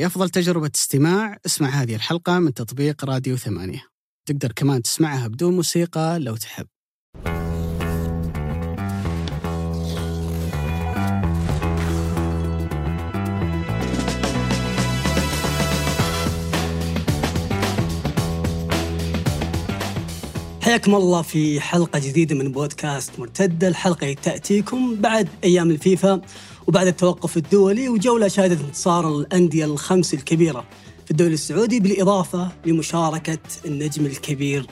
لأفضل تجربة استماع اسمع هذه الحلقة من تطبيق راديو 8. تقدر كمان تسمعها بدون موسيقى لو تحب. حياكم الله في حلقة جديدة من بودكاست مرتدة. الحلقة تأتيكم بعد أيام الفيفا وبعد التوقف الدولي وجولة شهدت انتصار الأندية الخمس الكبيرة في الدوري السعودي، بالإضافة لمشاركة النجم الكبير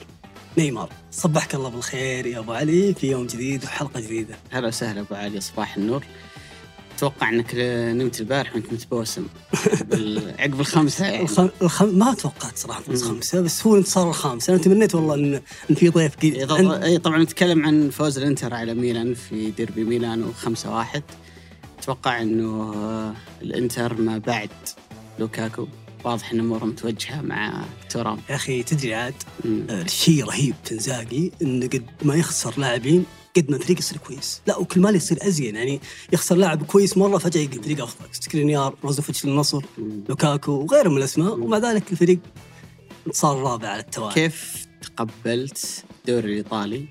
نيمار. صبحك الله بالخير يا أبو علي في يوم جديد وحلقة جديدة. هلا وسهلا أبو علي، صباح النور. أتوقع أنك نمت البارح وأنت متبوسم عقب الخمسة يعني. ما توقعت صراحة الخمسة، بس هو انتصار الخامس. أنا تمنيت والله أن في ضيف طبعا نتكلم عن فوز الانتر على ميلان في ديربي ميلان 5-1. أتوقع أنه الانتر ما بعد لوكاكو واضح أن أموره متوجهة مع تورام. يا أخي تدري عاد الشيء رهيب تنزاقي أنه قد ما يخسر لاعبين قد ما فريق يصير كويس، لا وكل ما يصير أزين. يعني يخسر لاعب كويس مرة فجأة يقلب فريق أفضل. سكرينيار، روزوفتش للنصر، لوكاكو وغيرهم من الأسماء، ومع ذلك الفريق صار رابع على التوالي. كيف تقبلت الدوري الإيطالي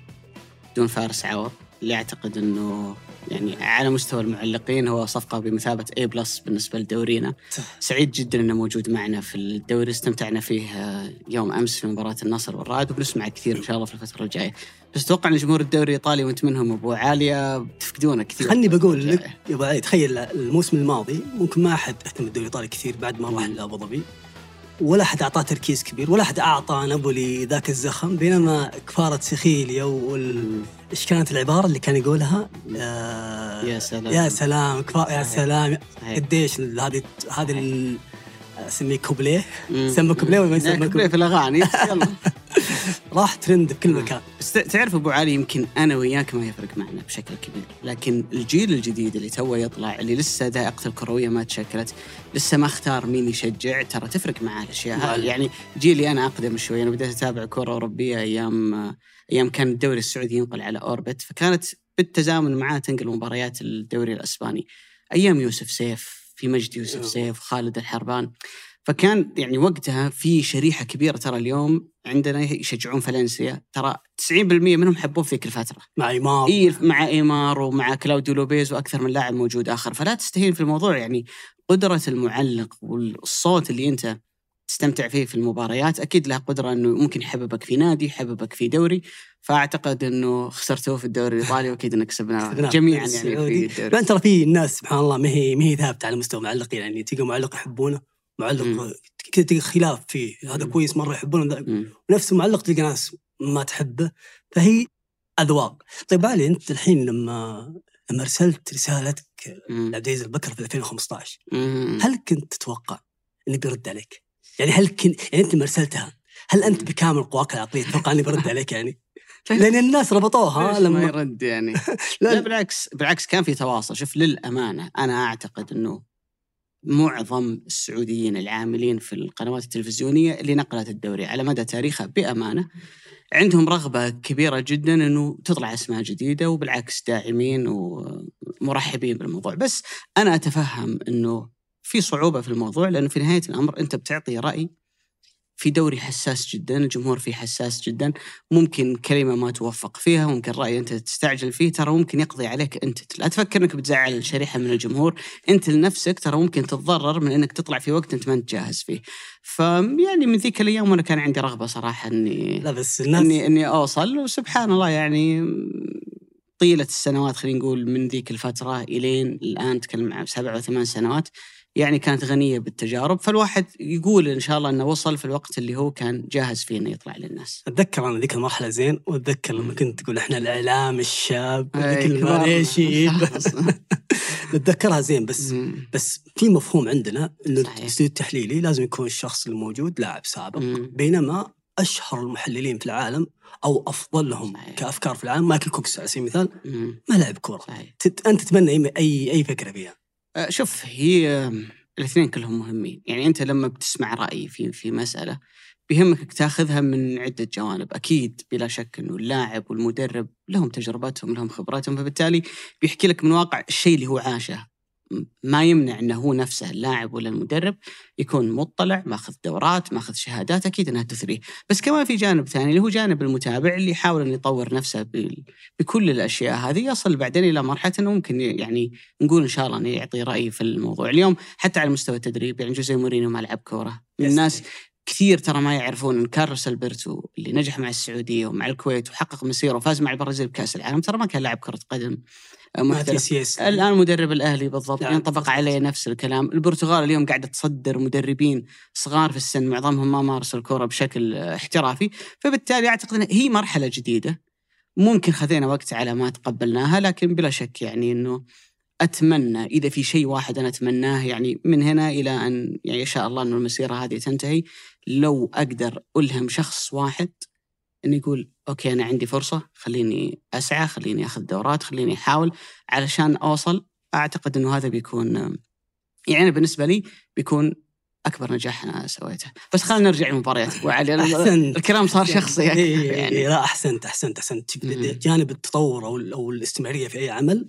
دون فارس عوض اللي أعتقد أنه يعني على مستوى المعلقين هو صفقة بمثابة A+ بالنسبة لدورينا؟ سعيد جدا أنه موجود معنا في الدوري، استمتعنا فيه يوم أمس في مباراة النصر والرائد، وبنسمع كثير إن شاء الله في الفترة الجاية. بس أتوقع أن جمهور الدوري الإيطالي وأنت منهم أبو عالية بتفقدونه كثير. خلني بقول لك يا أبو علي، تخيل الموسم الماضي ممكن ما أحد اهتم بالدوري الإيطالي كثير بعد ما راح لأبو ظبي، ولا أحد أعطاه تركيز كبير، ولا أحد أعطى نابولي ذاك الزخم، بينما كفارة سخيليا إيش كانت العبارة اللي كان يقولها؟ يا سلام يا سلام يا سلام. قديش هذه اسميه كوبليه، سمى كوبليه ولا ما يسمى كوبليه في الأغاني؟ يلا راح ترند بكل مكان. بس تعرف أبو علي، يمكن أنا وياك ما يفرق معنا بشكل كبير، لكن الجيل الجديد اللي توه يطلع، اللي لسه دائقة الكروية ما تشكلت، لسه ما اختار مين يشجع، ترى تفرق معاه الأشياء. يعني جيلي أنا أقدم شوي، أنا بدأت أتابع كرة أوروبية أيام كان الدوري السعودي ينقل على أوربت، فكانت بالتزامن معاه تنقل مباريات الدوري الأسباني أيام يوسف سيف، في مجد يوسف سيف، خالد الحربان، فكان يعني وقتها في شريحة كبيرة. ترى اليوم عندنا يشجعون فالنسيا، ترى 90% منهم حبوه في كل فترة مع إيمار ومع كلاوديو لوبيز وأكثر من لاعب موجود آخر، فلا تستهين في الموضوع. يعني قدرة المعلق والصوت اللي أنت تستمتع فيه في المباريات أكيد لها قدرة أنه ممكن يحببك في نادي، يحببك في دوري. فأعتقد أنه خسرته في الدوري الإيطالي وأكيد أنه كسبنا جميعا يعني في الدوري. ترى في الناس سبحان الله ما هي ثابتة على مستوى معلقين، يعني تيجي معلق يحبونه، معلق تلقى خلاف فيه، هذا كويس مرة يحبونه، ونفسه معلق تلقى ناس ما تحبه، فهي أذواق. طيب علي، أنت الحين لما أرسلت رسالتك لعبد العزيز البكر في 2015 هل كنت تتوقع إني بيرد عليك؟ يعني يعني أنت لما أرسلتها هل أنت بكامل قواك العقلية تتوقع إني برد عليك يعني؟ لأن الناس ربطوها لما يرد يعني لا بالعكس كان في تواصل. شوف للأمانة أنا أعتقد إنه معظم السعوديين العاملين في القنوات التلفزيونية اللي نقلت الدوري على مدى تاريخها بأمانة عندهم رغبة كبيرة جدا أنه تطلع أسماء جديدة، وبالعكس داعمين ومرحبين بالموضوع. بس أنا أتفهم أنه في صعوبة في الموضوع، لأنه في نهاية الأمر أنت بتعطي رأي في دوري حساس جدا، الجمهور فيه حساس جدا، ممكن كلمة ما توفق فيها، ممكن رأي أنت تستعجل فيه ترى ممكن يقضي عليك أنت. لا تفكر أنك بتزعل شريحة من الجمهور، أنت لنفسك ترى ممكن تتضرر من أنك تطلع في وقت أنت ما أنت جاهز فيه. فيعني من ذيك الأيام وأنا كان عندي رغبة صراحة إني أوصل، وسبحان الله يعني طيلة السنوات، خلينا نقول من ذيك الفترة إلين الآن تكلم عن 7 و8 سنوات، يعني كانت غنية بالتجارب. فالواحد يقول إن شاء الله أنه وصل في الوقت اللي هو كان جاهز فيه إنه يطلع للناس. أتذكر أنا ذيك المرحلة زين، وأتذكر لما كنت تقول إحنا الإعلام الشاب كلمة إيش نتذكرها زين. بس في مفهوم عندنا إنه الاستوديو التحليلي لازم يكون الشخص الموجود لاعب سابق، بينما أشهر المحللين في العالم أو أفضلهم كأفكار في العالم مايكل كوكس على سبيل المثال ما لعب كورة. أنت تتمنى أي فكرة فيها؟ شوف، هي الاثنين كلهم مهمين. يعني أنت لما بتسمع رأي في مسألة بيهمك تاخذها من عدة جوانب. أكيد بلا شك أنه اللاعب والمدرب لهم تجربتهم، لهم خبراتهم، فبالتالي بيحكي لك من واقع الشيء اللي هو عاشه ما يمنع أنه هو نفسه اللاعب ولا المدرب يكون مطلع، ماخذ دورات، ماخذ شهادات، أكيد أنها تثريه. بس كمان في جانب ثاني اللي هو جانب المتابع اللي يحاول أن يطور نفسه بكل الأشياء هذه، يصل بعدين إلى مرحلة أنه ممكن يعني نقول إن شاء الله أنه يعطي رأي في الموضوع. اليوم حتى على المستوى التدريبي يعني جوزيه مورينيو ما لعب كورة، الناس كثير ترى ما يعرفون أن كارلوس ألبرتو اللي نجح مع السعودية ومع الكويت وحقق مسيره وفاز مع البرازيل بكأس العالم ترى ما كان لاعب كرة قدم محترف. الآن مدرب الأهلي بالضبط ينطبق عليه نفس الكلام. البرتغال اليوم قاعدة تصدر مدربين صغار في السن معظمهم ما مارسوا الكرة بشكل احترافي، فبالتالي أعتقد أن هي مرحلة جديدة ممكن خذينا وقت على ما تقبلناها، لكن بلا شك يعني أنه أتمنى إذا في شيء واحد أنا أتمناه يعني من هنا إلى أن يعني إن شاء الله أن المسيرة هذه تنتهي، لو أقدر ألهم شخص واحد أن يقول أوكي أنا عندي فرصة، خليني أسعى، خليني أخذ دورات، خليني أحاول علشان أوصل، أعتقد أنه هذا بيكون يعني بالنسبة لي بيكون أكبر نجاح أنا سويته. بس خلينا نرجع لمباريات أبو علي، الكلام صار شخصي يعني. يعني لا أحسنت جانب التطور أو الاستمرارية في أي عمل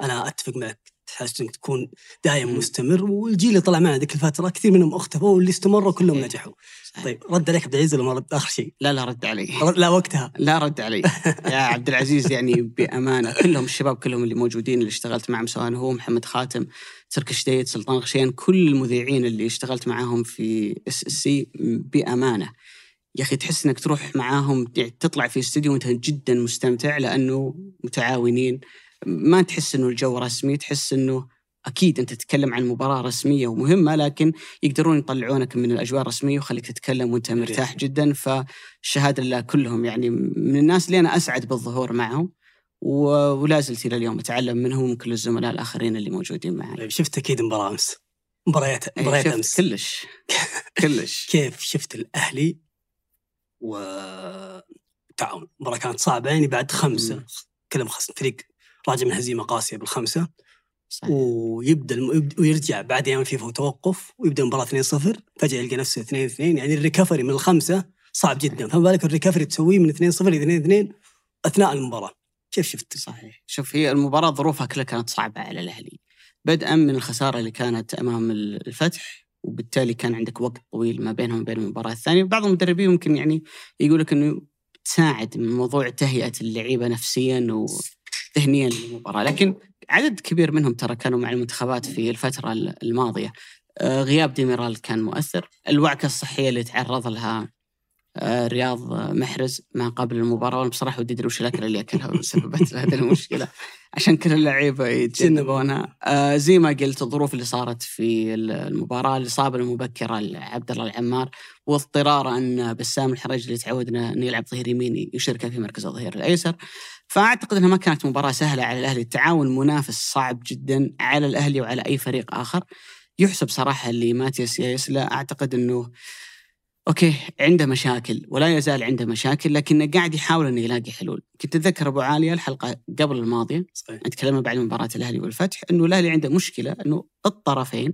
أنا أتفق معك، تحتاج أنك تكون دائم مستمر، والجيل اللي طلع معنا ذيك الفترة كثير منهم اختفوا واللي استمروا كلهم نجحوا. طيب رد عليك عبد العزيز ولا ما رد آخر شيء؟ لا رد علي، لا وقتها لا رد علي يا عبد العزيز، يعني بأمانة كلهم الشباب كلهم اللي موجودين اللي اشتغلت معهم سواء هو محمد خاتم، ترك شديد، سلطان غشيان، كل المذيعين اللي اشتغلت معهم في SSC بأمانة يا أخي تحس أنك تروح معاهم تطلع في استوديو وانت جدا مستمتع لأنه متعاونين، ما تحس أنه الجو رسمي، تحس أنه أكيد أنت تتكلم عن مباراة رسمية ومهمة لكن يقدرون يطلعونك من الأجواء الرسمية وخليك تتكلم وأنت مرتاح جدا. فالشهادة لله كلهم يعني من الناس اللي أنا أسعد بالظهور معهم ولازلت إلى اليوم أتعلم منهم كل الزملاء الآخرين اللي موجودين معنا. شفت أكيد مباراة أمس، مباريات أمس كلش كيف شفت الأهلي والتعاون مباراة كانت صعبة يعني بعد 5 كلام خاص فريق راجع من هزيمة قاسية بال5 ويبدأ ويرجع بعد أيام فيفا توقف ويبدأ مباراة 2-0 فجأة يلقى نفسه 2-2، يعني الريكفري من ال5 صعب جدا، فما بالك الريكفري تسويه من 2-0 ل 2-2 أثناء المباراة. كيف شفت؟ صحيح شوف هي المباراة ظروفها كلها كانت صعبة على الأهلي بدءا من الخسارة اللي كانت أمام الفتح، وبالتالي كان عندك وقت طويل ما بينهم وبين المباراة الثانية. بعض المدربين ممكن يعني يقولك إنه تساعد من موضوع تهيئة اللعيبة نفسيا وذهنيا للمباراة، لكن عدد كبير منهم ترى كانوا مع المنتخبات في الفترة الماضية، غياب ديميرال كان مؤثر، الوعكة الصحية اللي تعرض لها رياض محرز ما قبل المباراة، وبصراحة ودي أدري وش الأكلة اللي أكلها وسببت هذه المشكلة عشان كل اللعيبة يتجنبونها. زي ما قلت الظروف اللي صارت في المباراة، الإصابة المبكرة لعبد الله العمار، واضطرار أن بسام الحريج اللي تعودنا أن يلعب ظهير يمين يشارك في مركز الظهير الأيسر، فأعتقد أنها ما كانت مباراة سهلة على الأهلي. التعاون منافس صعب جدا على الأهلي وعلى أي فريق آخر، يحسب صراحة اللي ماتياس ياسلا أعتقد أنه أوكي عنده مشاكل ولا يزال عنده مشاكل لكنه قاعد يحاول أن يلاقي حلول. كنت أتذكر أبو علي الحلقة قبل الماضية نتكلم بعد مباراة الأهلي والفتح أنه الأهلي عنده مشكلة أنه الطرفين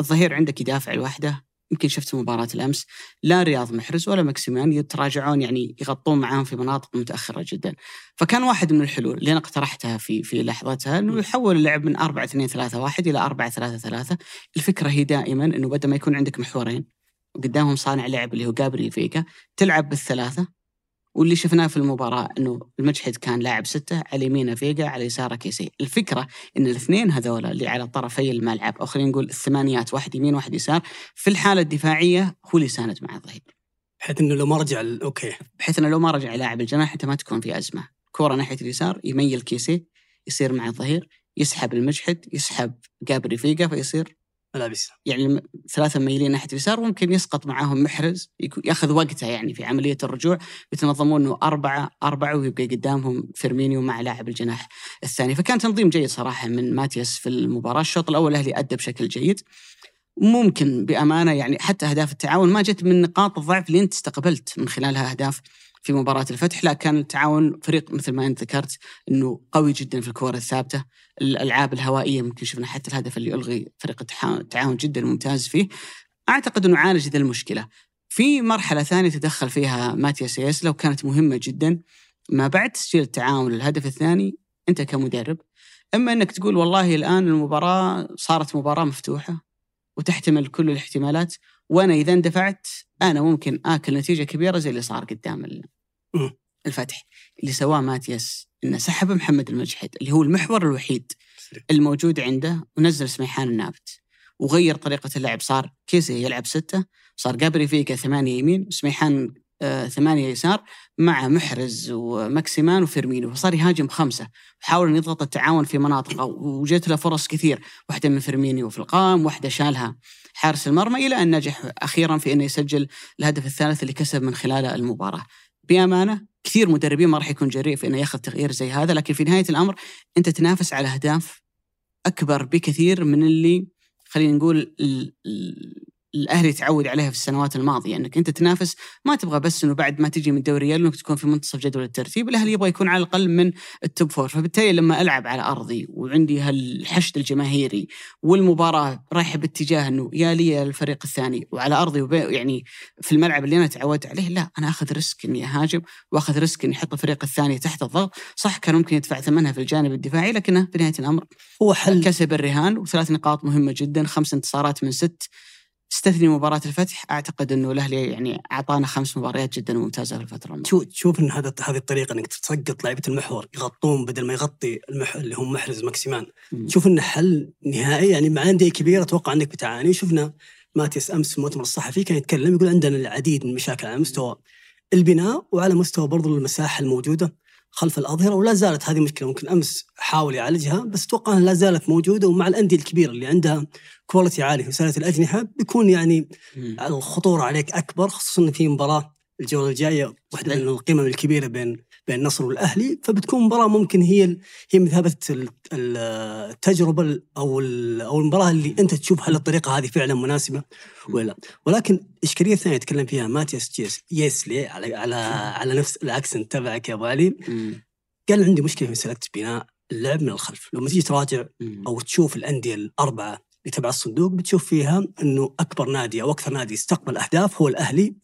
الظهير عندك يدافع لوحده، يمكن شفت مباراة الأمس لا رياض محرز ولا مكسيمان يتراجعون يعني يغطون معاهم في مناطق متأخرة جدا، فكان واحد من الحلول اللي أنا اقترحتها في لحظتها أنه يحول اللعب من 4-2-3-1 إلى 4-3-3. الفكرة هي دائما أنه بدل ما يكون عندك محورين قدامهم صانع لعب اللي هو جابري فيكا تلعب بالثلاثة، واللي شفناه في المباراة أنه المجحد كان لاعب 6 على يمينه فيكا على يساره كيسي. الفكرة أن الاثنين هذولا اللي على طرفي الملعب أو خلينا نقول الثمانيات واحد يمين واحد يسار في الحالة الدفاعية هو اللي ساند مع الظهير، بحيث أنه لو ما رجع أوكي بحيث أنه لو ما رجع لاعب الجناح أنت ما تكون في أزمة. كورة ناحية اليسار يميل كيسي يصير مع الظهير، يسحب المجحد يسحب جابري فيكا فيصير ملابس، يعني 3 ميلين ناحية اليسار، وممكن يسقط معاهم محرز يأخذ وقته يعني في عملية الرجوع، بتنظمون أنه 4-4 ويبقى قدامهم فيرمينيو مع لاعب الجناح الثاني. فكان تنظيم جيد صراحة من ماتياس في المباراة. الشوط الأول الأهلي أدى بشكل جيد، ممكن بأمانة يعني حتى أهداف التعاون ما جت من نقاط الضعف اللي أنت استقبلت من خلالها أهداف في مباراة الفتح، لا كان التعاون فريق مثل ما أنت ذكرت أنه قوي جدا في الكور الثابتة، الألعاب الهوائية ممكن شفنا حتى الهدف اللي ألغي فريق التعاون جدا ممتاز فيه. أعتقد أنه عالج ذا المشكلة. في مرحلة ثانية تدخل فيها ماتياس ياسلا وكانت مهمة جدا ما بعد تسجيل التعاون الهدف الثاني، أنت كمدرب اما انك تقول والله الان المباراه صارت مباراه مفتوحه وتحتمل كل الاحتمالات، وانا اذا اندفعت انا ممكن اكل نتيجه كبيره زي اللي صار قدام الفتح اللي سواه ماتياس، انه سحب محمد المجحد اللي هو المحور الوحيد الموجود عنده ونزل سميحان النابت وغير طريقه اللعب. صار كيسي يلعب 6، صار جابري فيكا 8 يمين، سميحان 8 يسار مع محرز وماكسيمان وفيرمينو، وصار يهاجم 5 وحاول أن يضغط التعاون في مناطقه، وجت له فرص كثير، واحدة من فيرمينو في القام، واحدة شالها حارس المرمى، إلى أن نجح أخيرا في أنه يسجل الهدف الثالث اللي كسب من خلاله المباراة. بأمانة كثير مدربين ما راح يكون جريء في أنه يأخذ تغيير زي هذا، لكن في نهاية الأمر أنت تنافس على أهداف أكبر بكثير من اللي خلينا نقول الأهلي تعود عليها في السنوات الماضية، أنك أنت تنافس. ما تبغى بس أنه بعد ما تجي من الدوري أنك تكون في منتصف جدول الترتيب، الأهلي يبغى يكون على الأقل من التوب 4. فبالتالي لما ألعب على أرضي وعندي هالحشد الجماهيري والمباراة رايحة باتجاه أنه يا لي الفريق الثاني وعلى أرضي يعني في الملعب اللي أنا تعودت عليه، لا أنا أخذ ريسك أني أهاجم وأخذ ريسك أني أحط الفريق الثاني تحت الضغط. صح كان ممكن يدفع ثمنها في الجانب الدفاعي، لكنه في نهاية الأمر هو حل كسب الرهان، وثلاث نقاط مهمة جدا، 5 انتصارات من 6. استثني مباراة الفتح، أعتقد أنه الأهلي يعني أعطانا 5 مباريات جدا ممتازة في الفترة الماضية. تشوف أن هذه الطريقة أنك تسقط لاعبة المحور يغطون بدل ما يغطي اللي هم محرز ماكسيمان، تشوف أنه حل نهائي يعني مع أندية كبيرة أتوقع أنك بتعاني. شفنا ماتيس أمس في المؤتمر الصحفي كان يتكلم يقول عندنا العديد من المشاكل على مستوى البناء وعلى مستوى برضو المساحة الموجودة خلف الأظهرة، ولا زالت هذه مشكلة. ممكن أمس حاول يعالجها بس أتوقع أنها لا زالت موجودة، ومع الأندية الكبيرة اللي عندها كواليتي عالي وسالة الأجنحة بيكون يعني الخطورة عليك أكبر، خصوصاً إن في مباراة الجولة الجاية واحدة من القمم الكبيرة بين النصر والأهلي، فبتكون مباراة ممكن هي مثابة التجربة أو المباراة اللي أنت تشوف هل الطريقة هذه فعلاً مناسبة ولا. ولكن إشكالية ثانية تكلم فيها ماتياس يسلي على نفس الأكسنت تبعك يا أبو علي، قال عندي مشكلة في سلكت بناء اللعب من الخلف. لما تيجي تراجع أو تشوف الأندية الأربعة اللي تبع الصندوق بتشوف فيها إنه أكبر نادي أو أكثر نادي استقبل أهداف هو الأهلي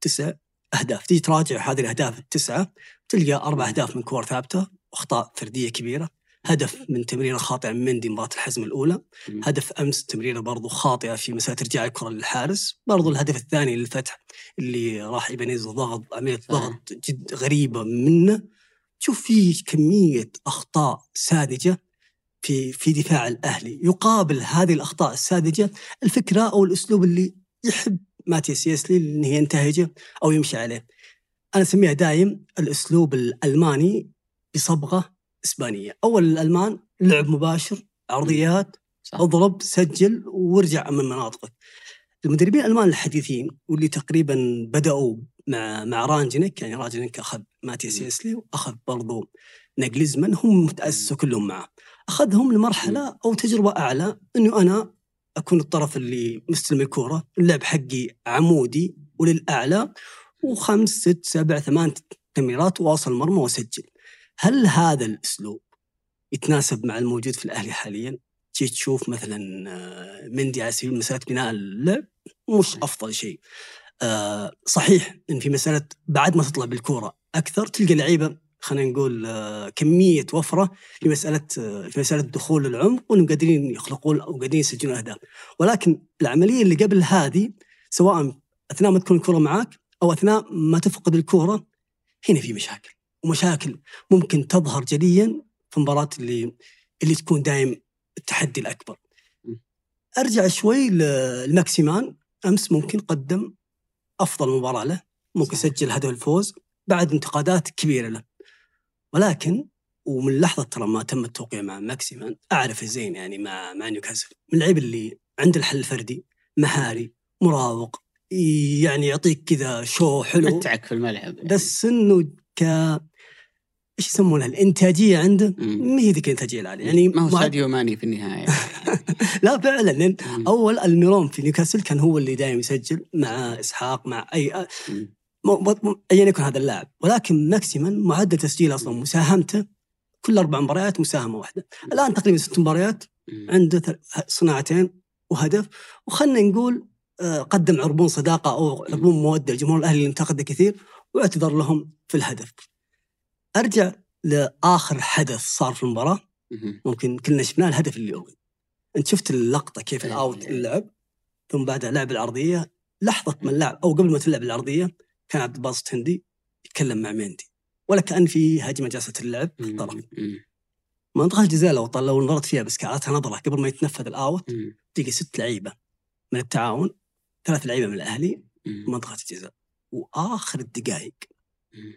9 أهداف. تيجي تراجع هذه الأهداف 9 تلقى 4 أهداف من كور ثابتة وأخطاء فردية كبيرة، هدف من تمريرة خاطئة من مندي مباراة الحزم الأولى، هدف أمس تمريرة برضو خاطئة في مسألة رجاع الكرة للحارس، برضو الهدف الثاني للفتح اللي راح إبنيز ضغط عملية ضغط جد غريبة منه. تشوف فيه كمية أخطاء ساذجة في دفاع الأهلي، يقابل هذه الأخطاء الساذجة الفكرة أو الأسلوب اللي يحب ماتياس يسلي إن هي ينتهجه أو يمشي عليه. أنا أسميها دايم الأسلوب الألماني بصبغة إسبانية. أول الألمان لعب مباشر، عرضيات، أضرب، سجل وارجع من مناطقك. المدربين الألمان الحديثين واللي تقريبا بدأوا مع رانجنيك، يعني رانجنيك أخذ ماتياس يسلي وأخذ برضو نجلزمان، هم متأسسوا كلهم معه، أخذهم لمرحلة أو تجربة أعلى أنه أنا أكون الطرف اللي مستلم الكورة، اللعب حقي عمودي وللأعلى، 5 6 7 8 تمريرات واصل المرمى وسجل. هل هذا الأسلوب يتناسب مع الموجود في الأهلي حاليا؟ تجي تشوف مثلا مندي على سبيل مسألة بناء اللعب مش أفضل شيء. صحيح إن في مسألة بعد ما تطلع بالكورة أكثر تلقى لعيبة خلينا نقول كمية وفرة في مسألة دخول العمق وإنهم قادرين يخلقون أو قادرين يسجلون أهداف، ولكن العملية اللي قبل هذه سواء أثناء ما تكون الكورة معك أو أثناء ما تفقد الكورة، هنا في مشاكل، ومشاكل ممكن تظهر جليا في مباراة اللي تكون دائم التحدي الأكبر. أرجع شوي لماكسيمان، أمس ممكن قدم أفضل مباراة له، ممكن سجل هدف الفوز بعد انتقادات كبيرة له، ولكن ومن لحظة ترى ما تم التوقيع مع ماكسيمان أعرف زين يعني مع نيوكاسل من اللعيب اللي عند الحل الفردي، مهاري، مراوغ، يعني يعطيك كذا شو حلو متعك في الملعب يعني. بس إنه إيش يسمونها الإنتاجية عنده ما هي ذيك الإنتاجية العالية، يعني ما هو ساديو ماني في النهاية لا فعلا، لأن أول الميرون في نيوكاسل كان هو اللي دائما يسجل مع إسحاق مع أي أيا يكن هذا اللاعب، ولكن ماكسيمان معدل تسجيل أصلا مساهمته كل 4 مباريات مساهمة واحدة، الآن تقريبا 6 مباريات عنده 2 صناعتين وهدف. وخلنا نقول قدم عربون صداقة أو عربون مودة الجمهور الأهلي اللي انتقده كثير واعتذر لهم في الهدف. أرجع لآخر حدث صار في المباراة ممكن كلنا شفنا الهدف اللي هو انت شفت اللقطه كيف الاوت اللعب ثم بعدها لعب العرضيه. لحظه ما اللعب او قبل ما تلعب العرضيه كان عبد الباسط هندي يتكلم مع ميندي ولا كان في هجمه جلسه اللعب في الطرف. منطقه الجزاء لو نظرت فيها بسكعاتها نظره قبل ما يتنفذ الاوت تلقى 6 لعيبه من التعاون 3 لعيبه من الاهلي منطقه الجزاء واخر الدقائق.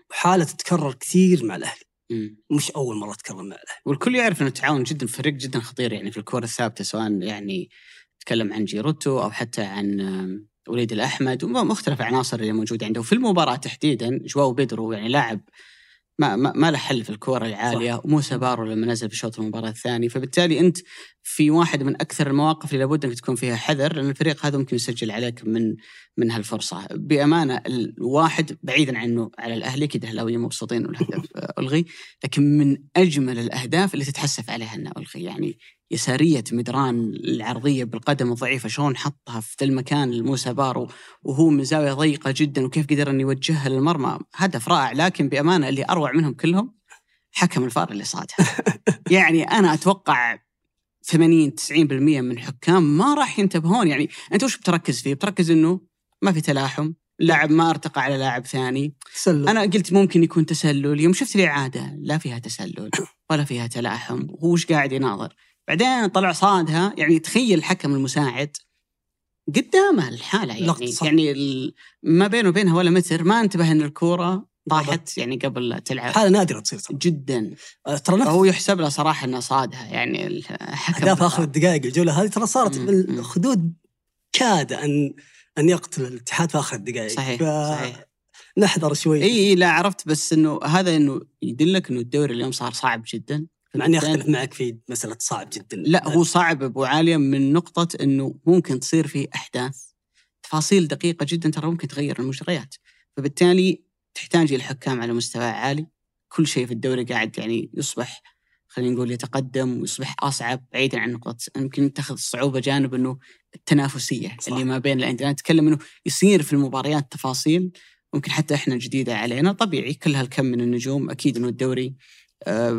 وحاله تتكرر كثير مع الاهلي مش اول مره تتكرر مع الاهلي. والكل يعرف ان التعاون جدا فريق جدا خطير يعني في الكره الثابته سواء يعني تكلم عن جيروتو او حتى عن وليد الأحمد ومختلف العناصر اللي موجودة عنده. وفي المباراة تحديداً جواو بيدرو يعني لاعب ما له حل في الكورة العالية صح. وموسى بارو لما نزل في شوط المباراة الثاني. فبالتالي أنت في واحد من أكثر المواقف اللي لابد أنك تكون فيها حذر لأن الفريق هذا ممكن يسجل عليك من هالفرصة. بأمانة الواحد بعيداً عنه على الأهلي كده الأهلاوية مبسوطين والهدف ألغي لكن من أجمل الأهداف اللي تتحسف عليها أنه ألغي. يعني يسارية مدران العرضية بالقدم الضعيفة شلون حطها في ذا المكان الموسى بارو وهو من زاوية ضيقة جدا وكيف قدر أن يوجهها للمرمى. هدف رائع لكن بأمانة اللي أروع منهم كلهم حكم الفار اللي صادها. يعني أنا أتوقع 80-90% من حكام ما راح ينتبهون. يعني أنت وش بتركز فيه؟ بتركز أنه ما في تلاحم لاعب ما ارتقى على لاعب ثاني تسلل. أنا قلت ممكن يكون تسلل. يوم شفت الإعادة لا فيها تسلل ولا فيها تلاحم هو وش قاعد يناظر. بعدين طلع صادها. يعني تخيل الحكم المساعد قدامه الحالة يعني ما بينه وبينها ولا متر ما انتبه ان الكورة ضاحت يعني قبل لا تلعب. حالة نادرة تصير صراحة. جدا هو يحسب له صراحة انه صادها. يعني الحكم أهداف آخر الدقائق الجولة هذه ترى صارت الخدود كاد أن يقتل الاتحاد في آخر الدقائق. صحيح. نحضر شوي. اي لا عرفت بس انه هذا انه يدلك انه الدوري اليوم صار صعب جدا. مع أني أختلف معك في مسألة صعب جدا. لا هو صعب أبو عالية من نقطة أنه ممكن تصير فيه أحداث تفاصيل دقيقة جدا ترى ممكن تغير المجريات. فبالتالي تحتاج الحكام على مستوى عالي. كل شيء في الدوري قاعد يعني يصبح خلينا نقول يتقدم ويصبح أصعب بعيدا عن نقطة يمكن تأخذ الصعوبة جانب أنه التنافسية صح. اللي ما بين الأندية نتكلم أنه يصير في المباريات تفاصيل ممكن حتى إحنا جديدة علينا. طبيعي كل هالكم من النجوم أكيد أنه الدوري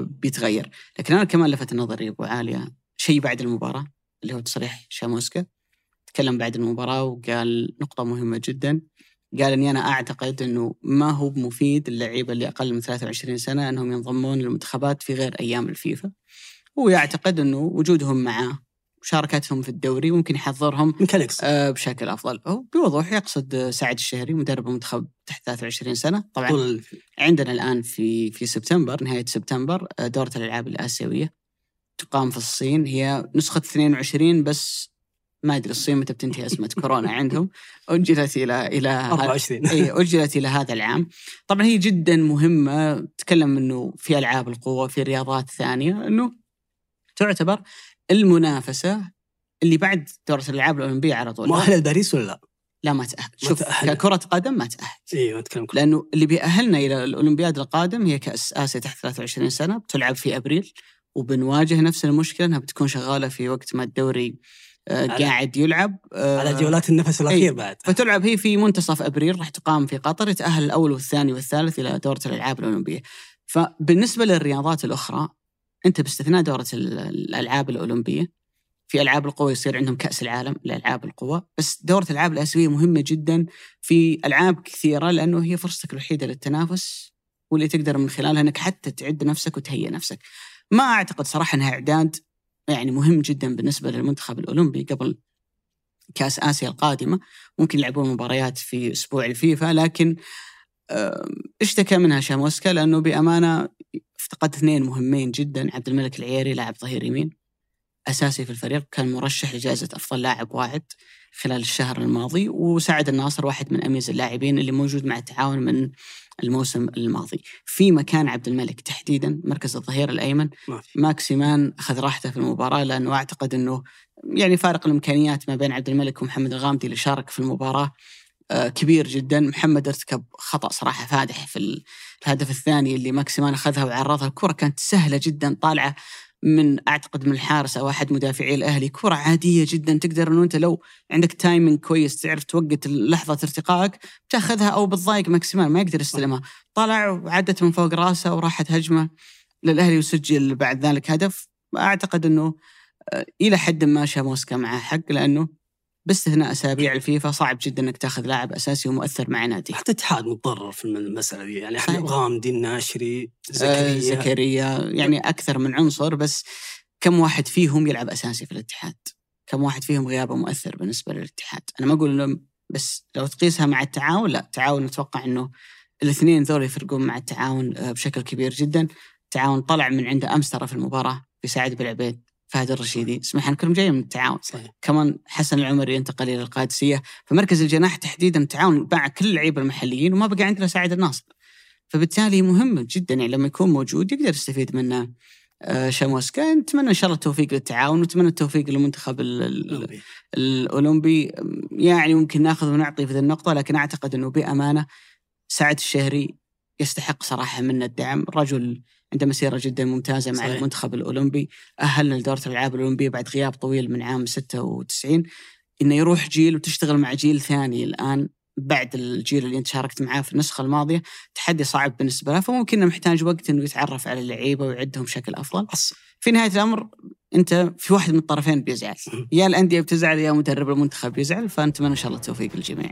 بيتغير. لكن أنا كمان لفت نظري أبو عالية شيء بعد المباراة اللي هو تصريح شاموسكا. تكلم بعد المباراة وقال نقطة مهمة جدا. قال أني أنا أعتقد أنه ما هو مفيد اللعيبة اللي أقل من 23 سنة أنهم ينضمون للمنتخبات في غير أيام الفيفا. هو يعتقد أنه وجودهم معه وشاركتهم في الدوري ممكن يحضرهم بشكل أفضل. هو بوضوح يقصد سعد الشهري مدرب المنتخب تحت 23 سنة. طبعا عندنا الآن في سبتمبر نهاية سبتمبر دورة الألعاب الآسيوية تقام في الصين. هي نسخة 22 بس ما أدري الصين متى بتنتهي أزمة كورونا عندهم. أجلت إلى 24 أجلت إلى هذا العام. طبعا هي جدا مهمة. تكلم أنه في ألعاب القوة في رياضات ثانية أنه تعتبر المنافسة اللي بعد دورة الألعاب الأولمبية على طول. مؤهل لباريس ولا لا؟ لا ما تأهل. شوف ككرة قدم ما تأهل. إيه لأنه اللي بيأهلنا إلى الأولمبياد القادم هي كأس آسيا تحت 23 سنة بتلعب في أبريل. وبنواجه نفس المشكلة أنها بتكون شغالة في وقت ما الدوري قاعد يلعب على جولات النفس الأخير بعد. فتلعب هي في منتصف أبريل راح تقام في قطر. يتأهل الأول والثاني والثالث إلى دورة الألعاب الأولمبية. فبالنسبة للرياضات الأخرى أنت باستثناء دورة الألعاب الأولمبية في ألعاب القوى يصير عندهم كأس العالم لألعاب القوى. بس دورة الألعاب الآسيوية مهمة جدا في ألعاب كثيرة لأنه هي فرصتك الوحيدة للتنافس واللي تقدر من خلالها أنك حتى تعد نفسك وتهيئ نفسك. ما أعتقد صراحة أنها إعداد يعني مهم جدا بالنسبة للمنتخب الأولمبي قبل كأس آسيا القادمة. ممكن يلعبون مباريات في أسبوع الفيفا. لكن اشتكى منها شاموسكا لأنه بأمانة افتقد 2 مهمين جدا. عبد الملك العياري لاعب ظهير يمين أساسي في الفريق كان مرشح لجائزة أفضل لاعب واعد خلال الشهر الماضي. وسعد الناصر واحد من أميز اللاعبين اللي موجود مع التعاون من الموسم الماضي. في مكان عبد الملك تحديدا مركز الظهير الأيمن ماكسيمان أخذ راحته في المباراة لأنه أعتقد أنه يعني فارق الإمكانيات ما بين عبد الملك ومحمد الغامدي اللي شارك في المباراة كبير جدا. محمد ارتكب خطأ صراحة فادح في الهدف الثاني اللي ماكسيمان أخذها وعرضها. الكرة كانت سهلة جدا طالعة من أعتقد من الحارس أو أحد مدافعي الأهلي. كرة عادية جدا تقدر أنه أنت لو عندك تايمينج كويس تعرف توقت لحظة ارتقائك تأخذها أو بتضايق ماكسيمان ما يقدر يستلمها. طلع وعدت من فوق راسه وراحت هجمة للأهلي وسجل بعد ذلك هدف. أعتقد أنه إلى حد ما شاموسكا معه حق، لأنه باستثناء أسابيع الفيفا صعب جدا أنك تأخذ لاعب أساسي ومؤثر مع نادي. حتى الاتحاد متضرر في المسألة دي، يعني إحنا غامدي، الناشري، زكريا، يعني أكثر من عنصر، بس كم واحد فيهم يلعب أساسي في الاتحاد؟ كم واحد فيهم غيابه مؤثر بالنسبة للاتحاد؟ أنا ما أقول إنه، بس لو تقيسها مع التعاون، لا، التعاون أتوقع إنه الاثنين ذول يفرقون مع التعاون بشكل كبير جدا. التعاون طلع من عنده أمس ترى في المباراة بسعد بالعبيد، فهد الرشيدي، سمحان كلهم جايين من التعاون. صحيح. كمان حسن العمري ينتقل إلى القادسية، فمركز الجناح تحديدا التعاون باع كل اللعيبة المحليين وما بقى عندنا سعد الناصر، فبالتالي مهم جدا يعني لما يكون موجود يقدر يستفيد منه شاموسكا. نتمنى إن شاء الله التوفيق للتعاون، ونتمنى التوفيق للمنتخب الأولمبي. يعني ممكن ناخذ ونعطي في ذي النقطة، لكن أعتقد أنه بأمانة سعد الشهري يستحق صراحة منا الدعم. رجل عنده مسيرة جدا ممتازة مع صحيح. المنتخب الأولمبي أهلنا لدورة الألعاب الأولمبية بعد غياب طويل من عام 96، إنه يروح جيل وتشتغل مع جيل ثاني الآن بعد الجيل اللي أنت شاركت معاه في النسخة الماضية، تحدي صعب بالنسبة له، فممكن محتاج وقت إنه يتعرف على اللعيبة ويعدهم بشكل أفضل. في نهاية الأمر أنت في واحد من الطرفين بيزعل، يا الأندية بتزعل يا مدرب المنتخب بيزعل، فنتمنى إن شاء الله التوفيق للجميع.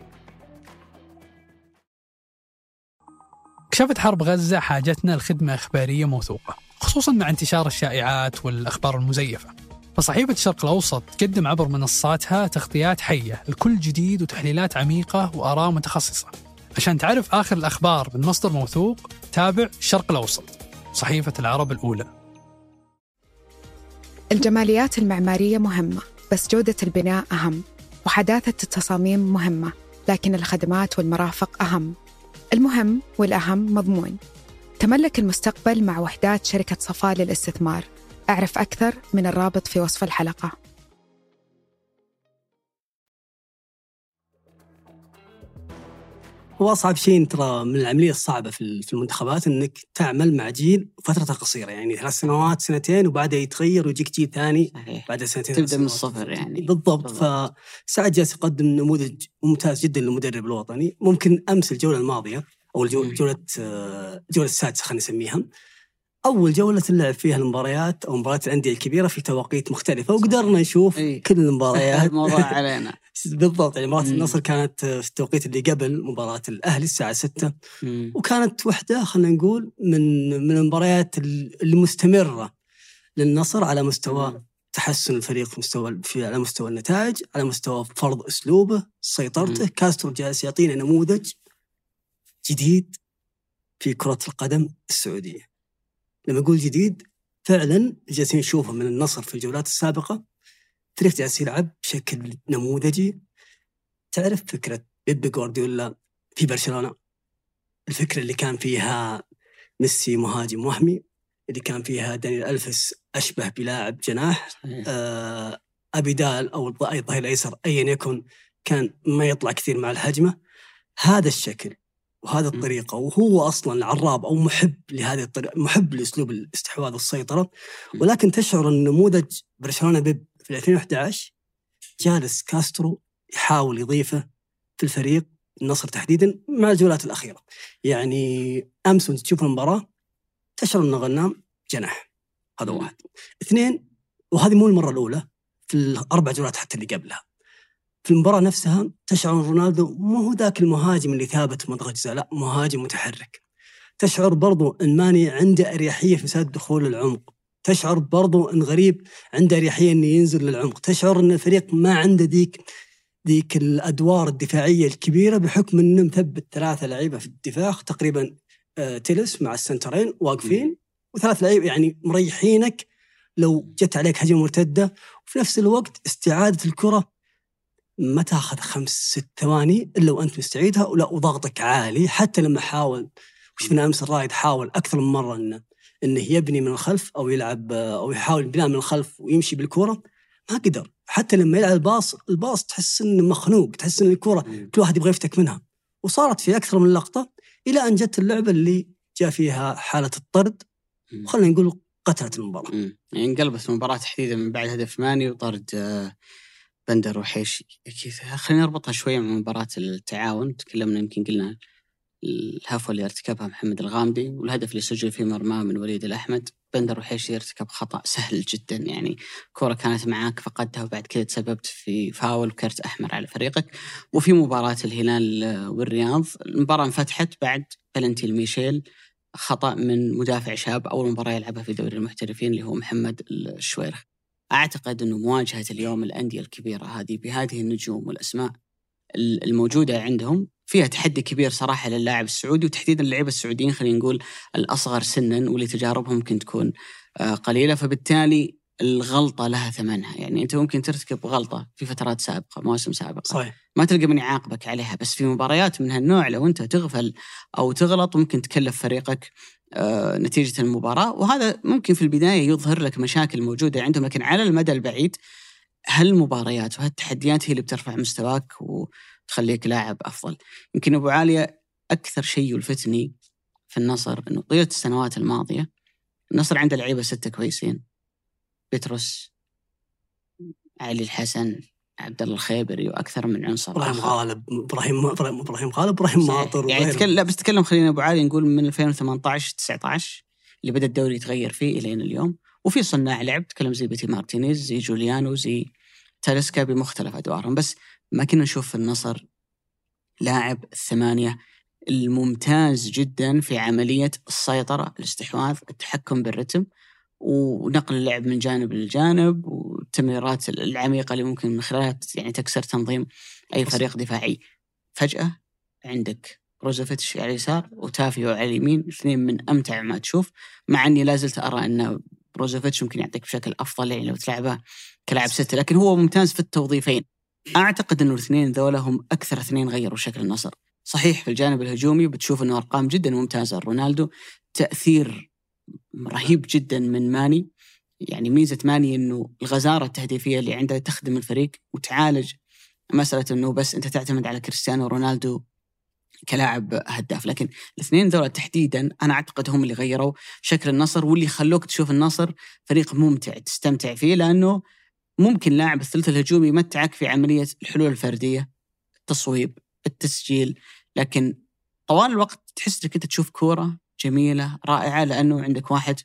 كشفت حرب غزة حاجتنا لخدمة إخبارية موثوقة، خصوصاً مع انتشار الشائعات والأخبار المزيفة، فصحيفة الشرق الأوسط تقدم عبر منصاتها تغطيات حية لكل جديد وتحليلات عميقة وآراء متخصصة. عشان تعرف آخر الأخبار من مصدر موثوق، تابع الشرق الأوسط، صحيفة العرب الأولى. الجماليات المعمارية مهمة، بس جودة البناء أهم، وحداثة التصاميم مهمة، لكن الخدمات والمرافق أهم. المهم والأهم مضمون. تملك المستقبل مع وحدات شركة صفاء للاستثمار. أعرف أكثر من الرابط في وصف الحلقة. هو أصعب شيء ترى من العملية الصعبة في المنتخبات أنك تعمل مع جيل فترة قصيرة، يعني 3 سنوات 2 سنين، وبعدها يتغير ويجيك جيل ثاني بعد 2 سنين، تبدأ من الصفر يعني. بالضبط. فسعد جالس يقدم نموذج ممتاز جدا للمدرب الوطني. ممكن أمس الجولة الماضية أو الجولة السادسة خلينا نسميها، أول جولة تلعب فيها المباريات أو مباريات الأندية الكبيرة في توقيت مختلفة، وقدرنا نشوف كل المباريات. الموضوع علينا. بالضبط، يعني مباراة النصر كانت في التوقيت اللي قبل مباراة الأهلي الساعة 6، وكانت واحدة خلينا نقول من المباريات المستمرة للنصر على مستوى تحسن الفريق، مستوى على مستوى النتائج، على مستوى فرض أسلوبه، سيطرته. كاسترو جالس يعطينا نموذج جديد في كرة القدم السعودية. لما أقول جديد فعلاً جالسين نشوفه من النصر في الجولات السابقة، فريق جالس يلعب بشكل نموذجي. تعرف فكرة بيب جوارديولا في برشلونة، الفكرة اللي كان فيها ميسي مهاجم وهمي، اللي كان فيها دانيال ألفيس أشبه بلاعب جناح، أبيدال أو أي ظهير أيسر أيا يكن كان ما يطلع كثير مع الهجمة. هذا الشكل وهذا الطريقة، وهو أصلاً عراب أو محب لهذه الطريقة، محب لأسلوب الاستحواذ والسيطرة. ولكن تشعر أن نموذج برشلونة بيب في 2011 جالس كاسترو يحاول يضيفه في الفريق النصر تحديداً مع الجولات الأخيرة. يعني أمس وانت تشوف المباراة تشعر أن غنام جناح، هذا واحد. 2، وهذه مو المرة الأولى، في 4 جولات حتى اللي قبلها في المباراة نفسها تشعر رونالدو ما هو ذاك المهاجم اللي ثابت في منطقة الجزاء، لا، مهاجم متحرك. تشعر برضو أن ماني عنده أريحية في سد دخول العمق. تشعر برضو أن غريب عنده أريحية أن ينزل للعمق. تشعر أن الفريق ما عنده ذيك الأدوار الدفاعية الكبيرة، بحكم أنه مثبت 3 لعيبة في الدفاع تقريبا، تيلس مع السنترين واقفين، و3 لعيبة يعني مريحينك لو جت عليك هجمة مرتدة. وفي نفس الوقت استعادة الكرة ما تأخذ 5-6 ثواني إلا وأنت مستعيدها، ولا وضغطك عالي. حتى لما حاول، وشفنا أمس الرائد حاول أكثر من مرة إنه يبني من الخلف أو يلعب أو يحاول بناء من الخلف ويمشي بالكرة، ما قدر. حتى لما يلعب الباص تحس إنه مخنوق، تحس إن الكرة كل واحد يبغى يفتك منها. وصارت في أكثر من لقطة، إلى أن جت اللعبة اللي جاء فيها حالة الطرد، وخلنا نقول قتلت المباراة. يعني انقلبت المباراة تحديدا من بعد هدف ماني وطرد بندر وحيشي. خلينا نربطها شوية مع مباراة التعاون. تكلمنا، يمكن قلنا الهفوة اللي ارتكبها محمد الغامدي والهدف اللي سجل فيه مرماه من وليد الأحمد، بندر وحيش يرتكب خطأ سهل جدا، يعني كرة كانت معاك فقدتها وبعد كذا تسببت في فاول وكرت أحمر على فريقك. وفي مباراة الهلال والرياض، المباراة انفتحت بعد بلنتي الميشيل خطأ من مدافع شاب أول مباراة يلعبها في دوري المحترفين اللي هو محمد الشويرخ. أعتقد أنه مواجهة اليوم الأندية الكبيرة هذه بهذه النجوم والأسماء الموجودة عندهم فيها تحدي كبير صراحة للاعب السعودي، وتحديدا اللعيبة السعوديين خلينا نقول الأصغر سنا واللي تجاربهم ممكن تكون قليلة، فبالتالي الغلطة لها ثمنها. يعني أنت ممكن ترتكب غلطة في فترات سابقة مواسم سابقة صحيح. ما تلقى من يعاقبك عليها، بس في مباريات من هالنوع لو أنت تغفل أو تغلط ممكن تكلف فريقك نتيجة المباراة، وهذا ممكن في البداية يظهر لك مشاكل موجودة عندهم، لكن على المدى البعيد هالمباريات وهالتحديات هي اللي بترفع مستواك وتخليك لاعب أفضل. يمكن أبو عالية أكثر شيء يلفتني في النصر أنه طيلة السنوات الماضية النصر عنده لعيبة 6 كويسين، بيتروس، علي الحسن، عبد الله الخيبري، وأكثر من عنصر، إبراهيم غالب، إبراهيم غالب، إبراهيم ماطر، يعني لا بس تكلم خلينا أبو عالي نقول من 2018-19 اللي بدأ الدوري يتغير فيه إلى اليوم، وفي صناع لعب تكلم زي بيتي مارتينيز، زي جوليانو، زي تاليسكا بمختلف أدوارهم، بس ما كنا نشوف في النصر لاعب 8 الممتاز جدا في عملية السيطرة، الاستحواذ، التحكم بالرتم ونقل اللعب من جانب لجانب، والتمريرات العميقة اللي ممكن من خلالها يعني تكسر تنظيم أي فريق دفاعي. فجأة عندك روزوفتش على اليسار وأوتافيو على اليمين، اثنين من أمتع ما تشوف، مع أني لازلت أرى أن روزوفتش ممكن يعطيك بشكل أفضل يعني لو تلعبه كلاعب 6، لكن هو ممتاز في التوظيفين. أعتقد أنه الاثنين ذولا هم أكثر اثنين غيروا شكل النصر. صحيح في الجانب الهجومي بتشوف أنه أرقام جدا ممتازة، رونالدو تأثير رهيب جدا من ماني، يعني ميزة ماني أنه الغزارة التهديفية اللي عنده تخدم الفريق وتعالج مسألة أنه بس أنت تعتمد على كريستيانو رونالدو كلاعب هداف، لكن الاثنين ذولا تحديدا أنا أعتقد هم اللي غيروا شكل النصر واللي خلوك تشوف النصر فريق ممتع تستمتع فيه، لأنه ممكن لاعب الثلث الهجومي يمتعك في عملية الحلول الفردية، التصويب، التسجيل، لكن طوال الوقت تحس أنك أنت تشوف كورة جميلة رائعة لأنه عندك واحد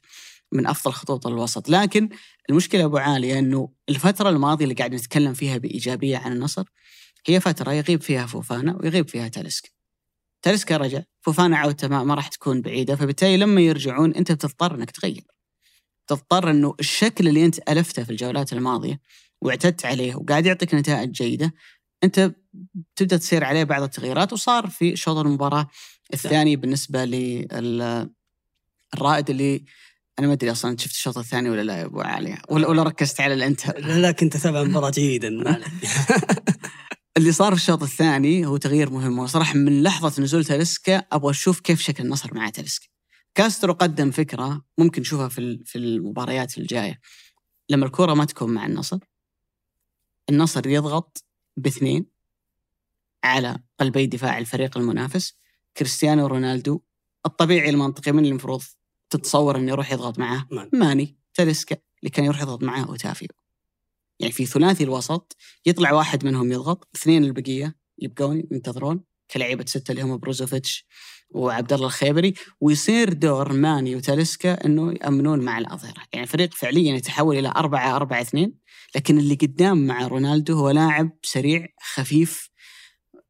من أفضل خطوط الوسط. لكن المشكلة أبو عالي أنه الفترة الماضية اللي قاعد نتكلم فيها بإيجابية عن النصر هي فترة يغيب فيها فوفانا ويغيب فيها تاليسكا رجع، فوفانا عودته ما راح تكون بعيدة، فبالتالي لما يرجعون أنت بتضطر أنك تغير، تضطر أنه الشكل اللي أنت ألفته في الجولات الماضية واعتدت عليه وقاعد يعطيك نتائج جيدة أنت تبدأ تسير عليه بعض التغييرات. وصار في شوط المباراة الثاني بالنسبة للرائد اللي أنا ما أدري أصلاً شفت الشوط الثاني ولا لا يا أبو علي، ولا ركزت على الانتر؟ لا كنت أتابع المباراة جيداً. اللي صار في الشوط الثاني هو تغيير مهم، وصراحة من لحظة نزول تاليسكا أبغى أشوف كيف شكل النصر مع تاليسكا. كاسترو قدم فكرة ممكن نشوفها في المباريات الجاية، لما الكرة ما تكون مع النصر يضغط باثنين على قلبي دفاع الفريق المنافس، كريستيانو رونالدو الطبيعي المنطقي من المفروض تتصور أنه يروح يضغط معه ماني، تاليسكا اللي كان يروح يضغط معه أوتافيو، يعني في ثلاثي الوسط يطلع واحد منهم يضغط، اثنين البقية يبقون ينتظرون كلاعيبة 6 اللي هم بروزوفتش وعبد الله الخيبري، ويصير دور ماني وتاليسكا أنه يأمنون مع الأظهرة. يعني فريق فعليا يتحول إلى 4-4-2، لكن اللي قدام مع رونالدو هو لاعب سريع خفيف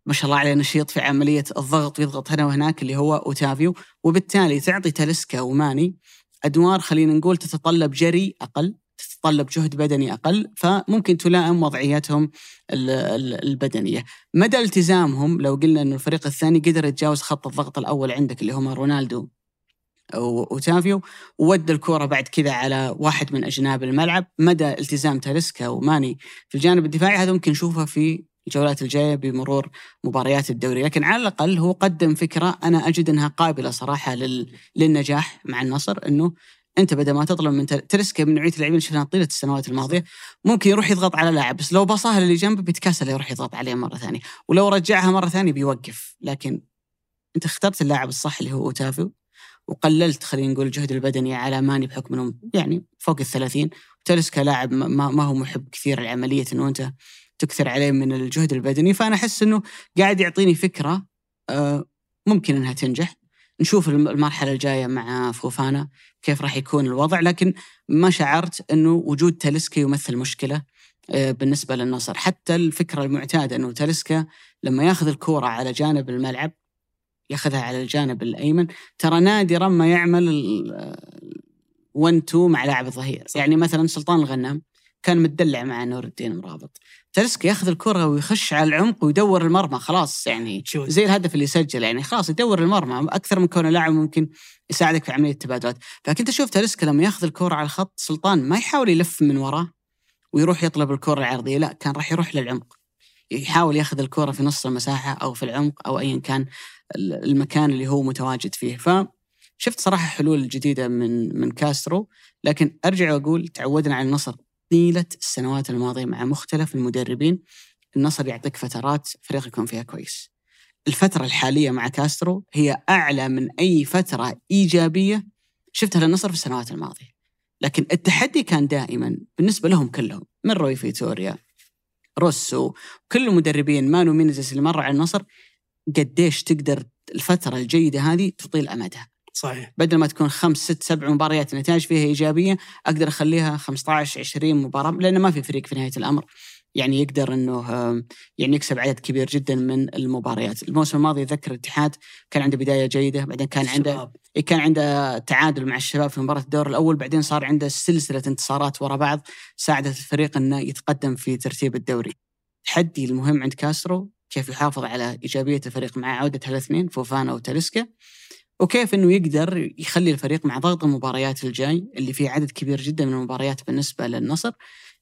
ما شاء الله عليه نشيط في عملية الضغط ويضغط هنا وهناك اللي هو أوتافيو، وبالتالي تعطي تاليسكا وماني أدوار خلينا نقول تتطلب جري أقل، تتطلب جهد بدني أقل، فممكن تلائم وضعياتهم البدنية. مدى التزامهم لو قلنا أن الفريق الثاني قدر يتجاوز خط الضغط الأول عندك اللي هم رونالدو وأوتافيو وود الكرة بعد كذا على واحد من أجناب الملعب، مدى التزام تاليسكا وماني في الجانب الدفاعي هذا ممكن نشوفها في الجولات الجاية بمرور مباريات الدوري، لكن على الأقل هو قدم فكرة أنا أجد أنها قابلة صراحة للنجاح مع النصر، أنه أنت بدأ ما تطلب من تاليسكا من نوعية اللاعبين شفناها طيلة السنوات الماضية ممكن يروح يضغط على لاعب، بس لو بصاها اللي جنبه بيتكاسل يروح يضغط عليه مرة ثانية، ولو رجعها مرة ثانية بيوقف، لكن أنت اخترت اللاعب الصح اللي هو أوتافيو وقللت خلينا نقول الجهد البدني على ماني بحكم أنه يعني فوق 30، وتاليسكا لاعب ما هو محب كثير العملية أنه أنت تكثر عليه من الجهد البدني، فأنا أحس أنه قاعد يعطيني فكرة ممكن أنها تنجح. نشوف المرحلة الجاية مع فوفانا كيف راح يكون الوضع، لكن ما شعرت أنه وجود تاليسكا يمثل مشكلة بالنسبة للنصر. حتى الفكرة المعتادة أنه تاليسكا لما يأخذ الكرة على جانب الملعب يأخذها على الجانب الأيمن، ترى نادراً ما يعمل 1-2 مع لاعب الظهير. يعني مثلاً سلطان الغنام كان متدلع مع نور الدين مرابط، تاليسكا ياخذ الكرة ويخش على العمق ويدور المرمى، خلاص يعني زي الهدف اللي سجل، يعني خلاص يدور المرمى أكثر من كونه لاعب ممكن يساعدك في عملية التبادلات. فكنت أشوف تاليسكا لما ياخذ الكرة على الخط سلطان ما يحاول يلف من وراه ويروح يطلب الكرة العرضية، لا كان راح يروح للعمق، يحاول ياخذ الكرة في نص المساحة أو في العمق أو أيا كان المكان اللي هو متواجد فيه. فشفت صراحة حلول جديدة من كاسترو، لكن أرجع وأقول تعودنا على النصر طيلة السنوات الماضية مع مختلف المدربين، النصر يعطيك فترات فريق يكون فيها كويس. الفترة الحالية مع كاسترو هي أعلى من أي فترة إيجابية شفتها للنصر في السنوات الماضية، لكن التحدي كان دائما بالنسبة لهم كلهم، من روي فيتوريا، روسو، كل المدربين، مانو مينيزيس اللي مر على النصر، قديش تقدر الفترة الجيدة هذه تطيل أمدها. صحيح. بدل ما تكون 5-6-7 مباريات نتائج فيها إيجابية أقدر أخليها 15-20 مباراة، لأنه ما في فريق في نهاية الأمر يعني يقدر أنه يعني يكسب عدد كبير جدا من المباريات. الموسم الماضي ذكر الاتحاد كان عنده بداية جيدة، بعدين كان عنده تعادل مع الشباب في مباراة الدور الأول، بعدين صار عنده سلسلة انتصارات وراء بعض ساعدت الفريق أنه يتقدم في ترتيب الدوري. التحدي المهم عند كاسترو كيف يحافظ على إيجابية الفريق مع عودة هالاثنين فوفانا وتاليسكا، وكيف أنه يقدر يخلي الفريق مع ضغط المباريات الجاي اللي فيه عدد كبير جدا من المباريات بالنسبة للنصر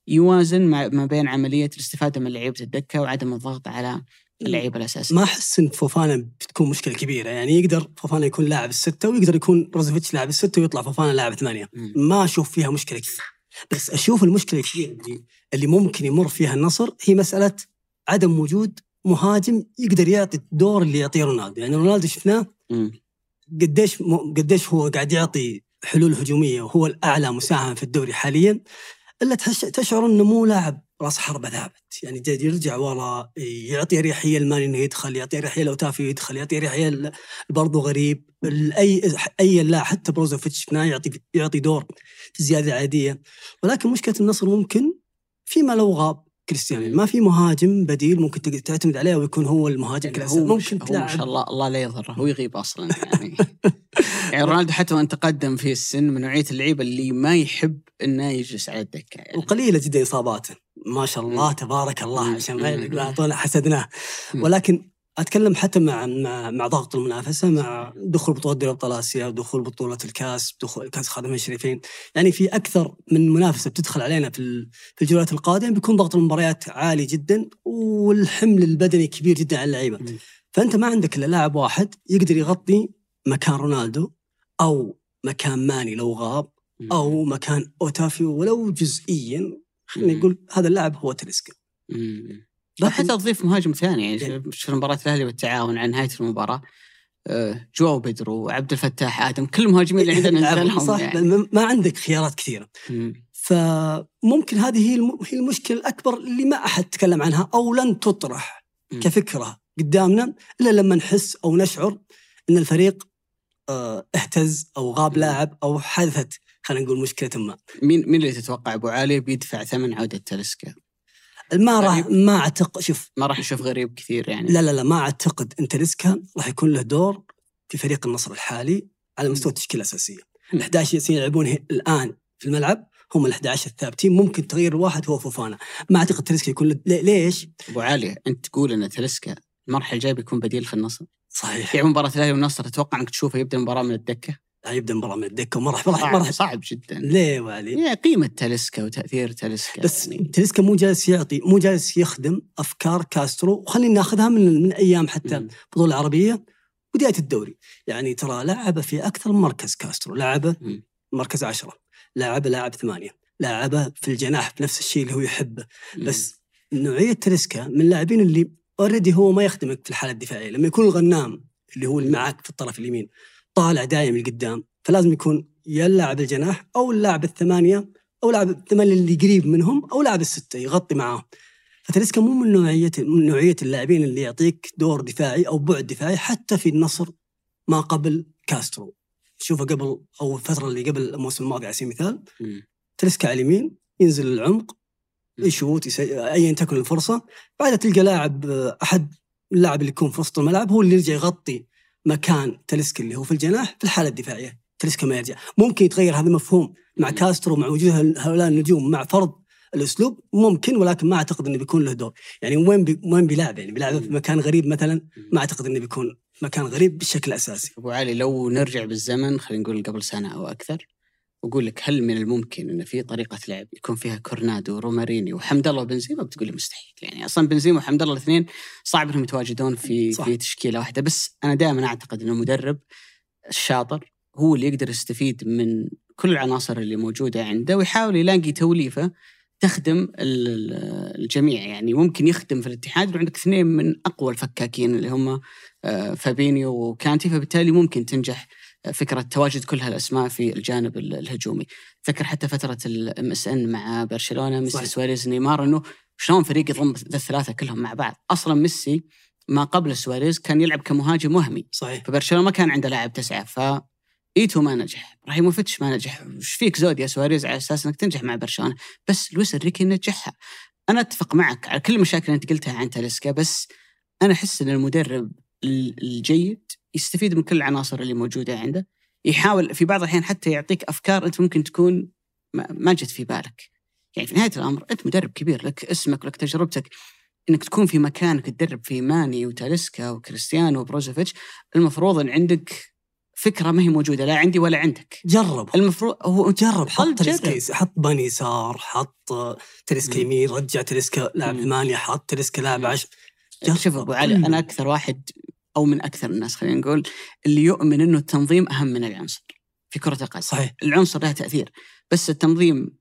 يوازن ما بين عملية الاستفادة من لعيبة الدكة وعدم الضغط على اللعيبة الأساسية. ما أحس إن فوفانا بتكون مشكلة كبيرة، يعني يقدر فوفانا يكون لاعب الستة ويقدر يكون روزوفتش لاعب الستة ويطلع فوفانا لاعب 8، ما أشوف فيها مشكلة كبيرة. بس أشوف المشكلة الكبيرة اللي ممكن يمر فيها النصر هي مسألة عدم وجود مهاجم يقدر يعطي الدور اللي يعطيه رونالدو. يعني رونالدو شفناه قديش هو قاعد يعطي حلول هجومية وهو الأعلى مساهمة في الدوري حاليا، إلا تشعر أنه مو لاعب راس حربة ثابت، يعني يرجع ورا يعطي ريحية الماني إنه يدخل، يعطي ريحية لأوتافيو يدخل، يعطي ريحية برضو غريب، أي لا حتى بروزوفتش يعطي دور في زيادة عادية. ولكن مشكلة النصر ممكن فيما لو غاب كريستيانو ما في مهاجم بديل ممكن تعتمد عليه ويكون هو المهاجم الأساسي. ممكن ما شاء الله الله لا يضره، هو يغيب أصلا يعني يعني رونالدو حتى وأن تقدم في السن من نوعية اللعيبة اللي ما يحب إنه يجلس على الدكة يعني. وقليلة جدا إصاباته ما شاء الله تبارك الله، عشان ما أعطونا حسدناه. ولكن أتكلم حتى مع ضغط المنافسة، مع دخول بطولة دوري أبطال آسيا ودخول بطولة الكاس، دخول كأس خادم الشريفين، يعني في أكثر من منافسة بتدخل علينا في الجولات القادمة، بيكون ضغط المباريات عالي جدا والحمل البدني كبير جدا على اللعيبة. فأنت ما عندك إلا لاعب واحد يقدر يغطي مكان رونالدو أو مكان ماني لو غاب أو مكان أوتافيو ولو جزئيا، خلينا نقول هذا اللاعب هو تاليسكا. حتى تضيف مهاجم ثاني، يعني شفنا مباراة الأهلي والتعاون عن نهاية المباراة جواو بيدرو وعبد الفتاح آدم، كل المهاجمين اللي عندنا نزلهم يعني. ما عندك خيارات كثيرة، فممكن هذه هي المشكلة الأكبر اللي ما أحد تكلم عنها أو لن تطرح كفكرة قدامنا إلا لما نحس أو نشعر أن الفريق اهتز أو غاب لاعب أو حدثت خلينا نقول مشكلة ما. مين اللي تتوقع أبو علي بيدفع ثمن عودة تاليسكا؟ ما أعتقد، شوف ما راح نشوف غريب كثير يعني، لا ما أعتقد أن تاليسكا راح يكون له دور في فريق النصر الحالي على مستوى التشكيلة الأساسية. ال11 ياسين يلعبون الآن في الملعب هم ال11 الثابتين، ممكن تغيير واحد هو فوفانا. ما أعتقد تاليسكا يكون ليش أبو علي أنت تقول أن تاليسكا المرحلة الجاية بيكون بديل في النصر؟ صحيح. يعني مباراة الأهلي والنصر تتوقع أنك تشوفه يبدأ مباراة من الدكة؟ يبدأ مباراة من الدكة وما راح صعب جدا. ليه وعلي؟ يعني قيمة تاليسكا وتأثير تاليسكا، بس يعني تاليسكا مو جالس يعطي، مو جالس يخدم أفكار كاسترو. وخلينا ناخذها من أيام حتى البطولة العربية بداية الدوري، يعني ترى لعبة في أكثر من مركز كاسترو، لعبة مركز 10، لعبة لاعب 8، لعبة في الجناح بنفس الشيء اللي هو يحبه. بس نوعية تاليسكا من اللاعبين اللي أوريدي هو ما يخدمك في الحالة الدفاعية، لما يكون الغنام اللي هو معك في الطرف اليمين طالع دائم لقدام، فلازم يكون يا اللاعب الجناح أو اللاعب الثمانية أو لاعب الثمانية اللي قريب منهم أو لاعب الستة يغطي معاهم. فتاليسكا مو من نوعية اللاعبين اللي يعطيك دور دفاعي أو بعد دفاعي، حتى في النصر ما قبل كاسترو تشوفه قبل أو الفترة اللي قبل الموسم الماضي على سبيل المثال تاليسكا على اليمين ينزل للعمق يشوت أيا تكن الفرصة بعدها تلقى لاعب أحد اللاعب اللي يكون في وسط الملعب هو اللي يرجع يغطي مكان تاليسكا اللي هو في الجناح في الحالة الدفاعية. تاليسكا ما يرجع ممكن يتغير هذا المفهوم مع كاسترو مع وجود هؤلاء النجوم مع فرض الأسلوب ممكن ولكن ما أعتقد إنه بيكون له دور يعني وين بيلعب يعني بيلعب في مكان غريب مثلا ما أعتقد إنه بيكون مكان غريب بشكل أساسي. أبو علي لو نرجع بالزمن خلينا نقول قبل سنة أو أكثر وأقول لك هل من الممكن إن في طريقة لعب يكون فيها كورنادو وروماريني وحمد الله وبنزيما بتقول لي مستحيل يعني أصلا بنزيما وحمد الله الاثنين صعب إنهم يتواجدون في تشكيلة واحدة. بس أنا دائما أعتقد إنه المدرب الشاطر هو اللي يقدر يستفيد من كل العناصر اللي موجودة عنده ويحاول يلاقي توليفة تخدم الجميع. يعني ممكن يخدم في الاتحاد وعندك اثنين من أقوى الفكاكين اللي هم فابينيو وكانتي فبالتالي ممكن تنجح فكرة تواجد كل هالأسماء في الجانب الهجومي. تذكر حتى فترة الMSN مع برشلونة ميسي سواريز نيمار إنه شلون فريق يضم الثلاثة كلهم مع بعض. أصلا ميسي ما قبل سواريز كان يلعب كمهاجم وهمي صحيح. فبرشلونة ما كان عنده لاعب تسعة إيتو ما نجح رايموفيتش ما نجح وش فيك زود يا سواريز على أساس أنك تنجح مع برشلونة بس لويس الريكي نجحها. أنا أتفق معك على كل المشاكل اللي أنت قلتها عن تاليسكا بس أنا أحس أن المدرب الجيد يستفيد من كل العناصر اللي موجودة عنده يحاول في بعض الأحيان حتى يعطيك أفكار أنت ممكن تكون ما جت في بالك. يعني في نهاية الأمر أنت مدرب كبير لك اسمك ولك تجربتك إنك تكون في مكانك تدرب فيه ماني وتاليسكا وكريستيانو وبروزوفتش المفروض أن عندك فكرة ما هي موجودة لا عندي ولا عندك. جرب المفروض هو جرب حط باني سار حط تاليسكا يمين رجع تاليسكا لاعب ثمانية حط تاليسكا لاعب 10. شوف أبو علي أنا أكثر واحد أو من أكثر الناس خلينا نقول اللي يؤمن إنه التنظيم أهم من العنصر في كرة القدم صحيح. العنصر له تأثير بس التنظيم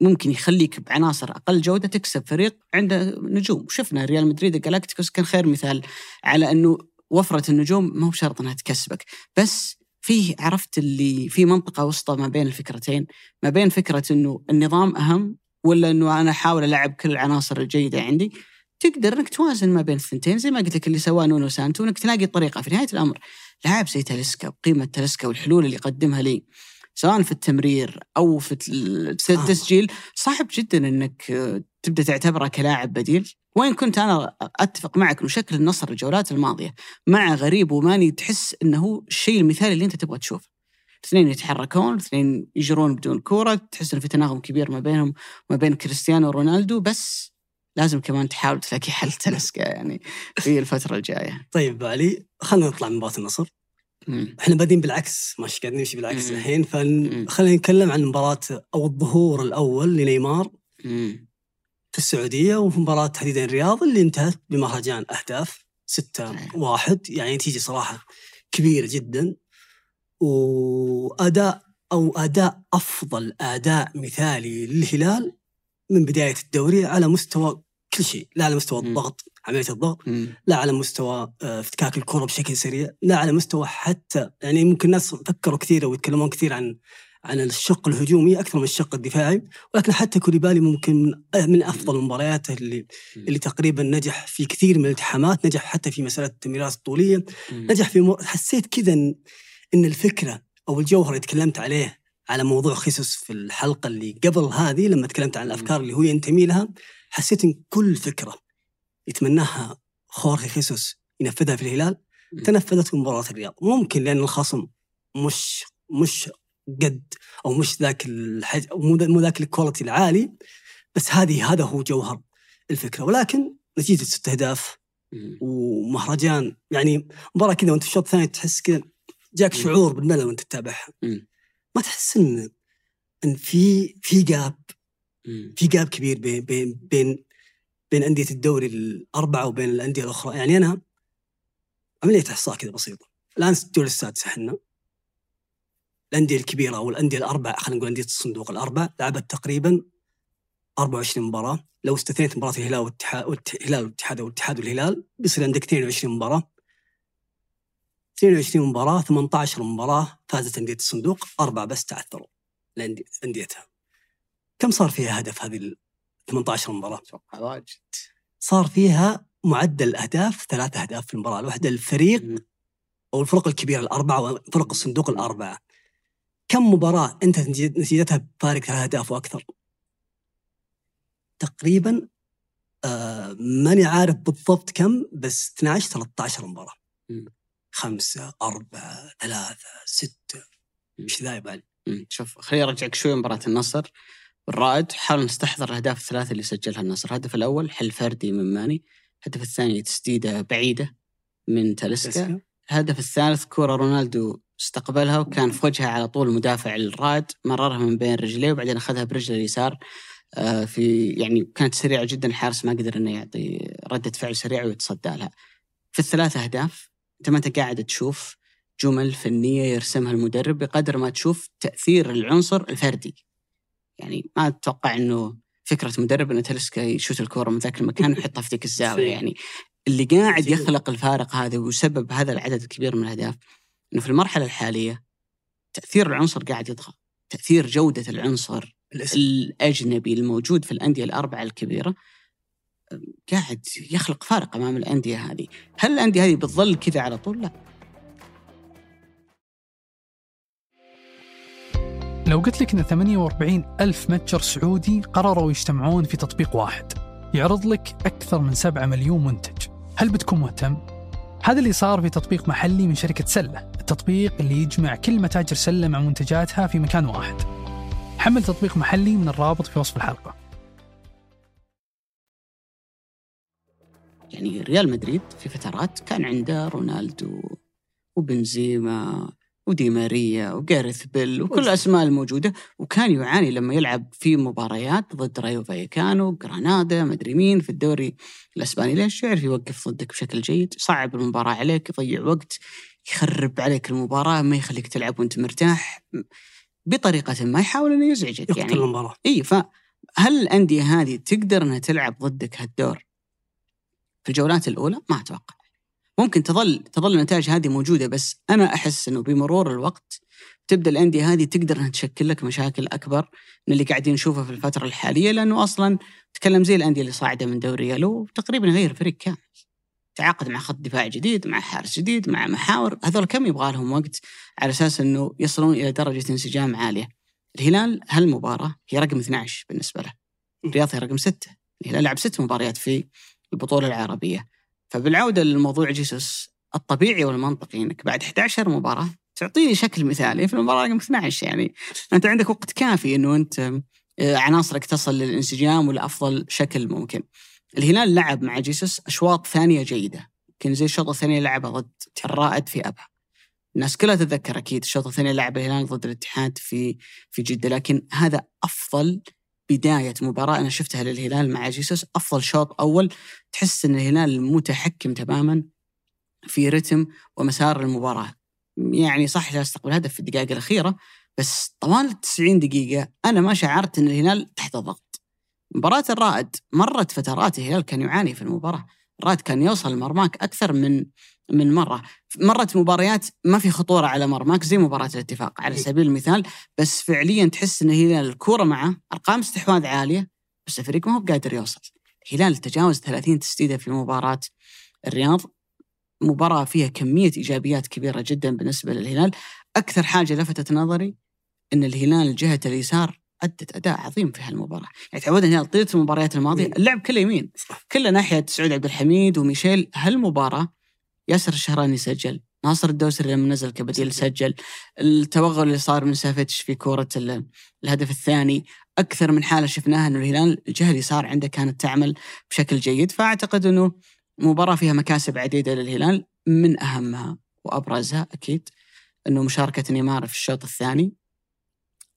ممكن يخليك بعناصر أقل جودة تكسب فريق عنده نجوم. شفنا ريال مدريد الجالاكتيكوس كان خير مثال على إنه وفرة النجوم ما هو بشرط أنها تكسبك بس فيه عرفت اللي في منطقة وسطى ما بين الفكرتين ما بين فكرة أنه النظام أهم ولا أنه أنا أحاول ألعب كل العناصر الجيدة عندي تقدر أنك توازن ما بين الثنتين زي ما قلت لك اللي سواه نونو سانتو أنك تلاقي طريقة. في نهاية الأمر لاعب زي تاليسكا وقيمة تاليسكا والحلول اللي يقدمها لي سواء في التمرير أو في التسجيل صعب جدا أنك تبدأ تعتبره كلاعب بديل. وين كنت أنا أتفق معك إنه شكل النصر الجولات الماضية مع غريب وماني تحس إنه الشيء المثالي اللي أنت تبغى تشوفه. اثنين يتحركون اثنين يجرون بدون كورة تحس إنه في تناغم كبير ما بينهم ما بين كريستيانو ورونالدو بس لازم كمان تحاول تلاقي حل تاليسكا يعني في الفترة الجاية. طيب علي خلنا نطلع من مباراة النصر إحنا بادين بالعكس مش قاعدين نمشي بالعكس الحين فخلينا نتكلم عن مباراة أو الظهور الأول لنيمار في السعودية وفي مباراة تحديدا الرياض اللي انتهت بمهرجان أهداف 6-1 يعني نتيجة صراحة كبيرة جدا وأداء أو أداء أفضل أداء مثالي للهلال من بداية الدوري على مستوى كل شيء لا على مستوى الضغط عملية الضغط لا على مستوى افتكاك الكرة بشكل سريع لا على مستوى حتى يعني ممكن الناس فكروا كثير ويتكلمون كثير عن الشق الهجومي أكثر من الشق الدفاعي ولكن حتى كوليبالي ممكن من أفضل مبارياته اللي تقريبا نجح في كثير من الالتحامات نجح حتى في مسألة التمريرات الطولية نجح في حسيت كذا إن الفكرة أو الجوهر اللي تكلمت عليه على موضوع خيسوس في الحلقة اللي قبل هذه لما تكلمت عن الأفكار اللي هو ينتمي لها حسيت إن كل فكرة يتمناها خورخي خيسوس ينفذها في الهلال تنفذت في مباراة الرياض. ممكن لأن الخصم مش قد أو مش ذاك الحج أو مو ذاك الكواليتي العالي بس هذا هو جوهر الفكرة ولكن نتيجة 6 أهداف ومهرجان يعني مباراة كذا وأنت في الشوط الثاني تحس كذا جاك شعور بالملل وأنت تتابعها ما تحس إن في جاب في جاب كبير بين أندية الدوري الأربعة وبين الأندية الأخرى. يعني أنا عملية إحصاء كذا بسيطة الآن الجولة السادسة حنا الأندية الكبيرة أو الأندية الأربع خلينا نقول أندية الصندوق الأربع لعبت تقريبا 24 مباراة لو استثنيت مباراة الهلال والاتحاد والاتحاد والهلال بيصير عندك 22 مباراة 22 مباراة 18 مباراة فازت أندية الصندوق 4 بس تعثروا لأنديتها. كم صار فيها هدف هذه 18 مباراة؟ صار فيها معدل الأهداف 3 أهداف في المباراة الواحدة الفريق أو الفرق الكبيرة الأربعة وفرق الصندوق الأربعة، كم مباراة أنت نتيجتها بفارق 3 أهداف وأكثر؟ تقريباً ماني عارف بالضبط كم، بس 12-13 مباراة. 5-4-3-6 مش ذايب علي. شوف خليني أرجعك شوي مباراة النصر والرائد. حاول نستحضر الأهداف الثلاثة اللي سجلها النصر. الهدف الأول حل فردي من ماني، الهدف الثاني تسديدة بعيدة من تاليسكا، الهدف الثالث كرة رونالدو استقبلها وكان في وجهها على طول مدافع الرائد، مررها من بين رجليه وبعدين أخذها برجله اليسار. في يعني كانت سريعة جدا، الحارس ما قدر إنه يعطي ردة فعل سريعة ويتصدى لها. في ال3 أهداف أنت ما أنت قاعد تشوف جمل فنية يرسمها المدرب بقدر ما تشوف تأثير العنصر الفردي. يعني ما أتوقع إنه فكرة مدرب إنه تاليسكا يشوت الكورة من ذاك المكان ويحطها في تلك الزاوية. يعني اللي قاعد يخلق الفارق هذا ويسبب هذا العدد الكبير من الأهداف إنه في المرحلة الحالية تأثير العنصر قاعد يطغى، تأثير جودة العنصر الأجنبي الموجود في الأندية الأربعة الكبيرة قاعد يخلق فارق أمام الأندية هذه. هل الأندية هذه بتظل كذا على طول؟ لا. لو قلت لك إن 48 ألف متجر سعودي قرروا يجتمعون في تطبيق واحد يعرض لك أكثر من 7 مليون منتج، هل بتكون مهتم؟ هذا اللي صار في تطبيق محلي من شركة سلة، التطبيق اللي يجمع كل متاجر سلة مع منتجاتها في مكان واحد. حمل تطبيق محلي من الرابط في وصف الحلقة. يعني ريال مدريد في فترات كان عنده رونالدو وبنزيما ودي ماريا وجارث بيل وكل الأسماء الموجودة، وكان يعاني لما يلعب في مباريات ضد رايو فايكانو غرانادا مدري مين في الدوري الأسباني. ليش؟ يعرف يوقف ضدك بشكل جيد، صعب المباراة عليك، يضيع وقت، يخرب عليك المباراة، ما يخليك تلعب وانت مرتاح بطريقة ما، يحاول أن يزعجك يعني المباراة. إيه، فهل الأندية هذه تقدر أنها تلعب ضدك هالدور في الجولات الأولى؟ ما أتوقع. ممكن تظل النتائج هذه موجودة، بس أنا أحس أنه بمرور الوقت تبدأ الأندية هذه تقدر أنها تشكل لك مشاكل أكبر من اللي قاعدين نشوفها في الفترة الحالية، لأنه أصلاً تكلم زي الأندية اللي صاعدة من دوري يلو تقريباً غير فريق كامل، تعاقد مع خط دفاع جديد، مع حارس جديد، مع محاور، هذول كم يبغى لهم وقت على أساس أنه يصلون إلى درجة انسجام عالية. الهلال هالمباراة هي رقم 12 بالنسبة له، الرياض هي رقم 6. الهلال لعب 6 مباريات في البطولة العربية. فبالعودة للموضوع جيسوس، الطبيعي والمنطقي إنك بعد 11 مباراة تعطيني شكل مثالي في المباراة رقم 12. يعني أنت عندك وقت كافي إنه أنت عناصرك تصل للانسجام والأفضل شكل ممكن. الهلال لعب مع جيسوس أشواط ثانية جيدة، كان زي الشوط الثاني لعبه ضد الرائد في أبها، الناس كلها تتذكر أكيد الشوط الثاني لعب الهلال ضد الاتحاد في جدة، لكن هذا أفضل بداية مباراة أنا شفتها للهلال مع جيسوس، أفضل شوط أول تحس أن الهلال متحكم تماما في رتم ومسار المباراة. يعني صح لا استقبل هدف في الدقائق الأخيرة، بس طوال 90 دقيقة أنا ما شعرت أن الهلال تحت ضغط. مباراة الرائد مرت فترات الهلال كان يعاني في المباراة، الرائد كان يوصل مرماك أكثر من مرة، مرت مباريات ما في خطورة على مرماك زي مباراة الاتفاق على سبيل المثال، بس فعليا تحس أن الهلال الكورة معه، أرقام استحواذ عالية، بس الفريق ما هو قادر يوصل. الهلال تجاوز 30 تسديدة في مباراة الرياض، مباراة فيها كمية إيجابيات كبيرة جدا بالنسبة للهلال. أكثر حاجة لفتت نظري أن الهلال جهة اليسار أدت أداء عظيم في هالمباراة. يعني تعودنا الهلال طيلة المباريات الماضية اللعب كله يمين، كله ناحية سعود عبد الحميد وميشيل. هالمباراة ياسر الشهراني سجل، ناصر الدوسري لما نزل كبديل سجل، التوغل اللي صار من سافيتش في كورة الهدف الثاني. أكثر من حالة شفناها أنه الهلال الجهة اليسار عنده كانت تعمل بشكل جيد. فأعتقد أنه مباراة فيها مكاسب عديدة للهلال، من أهمها وأبرزها أكيد أنه مشاركة نيمار في الشوط الثاني،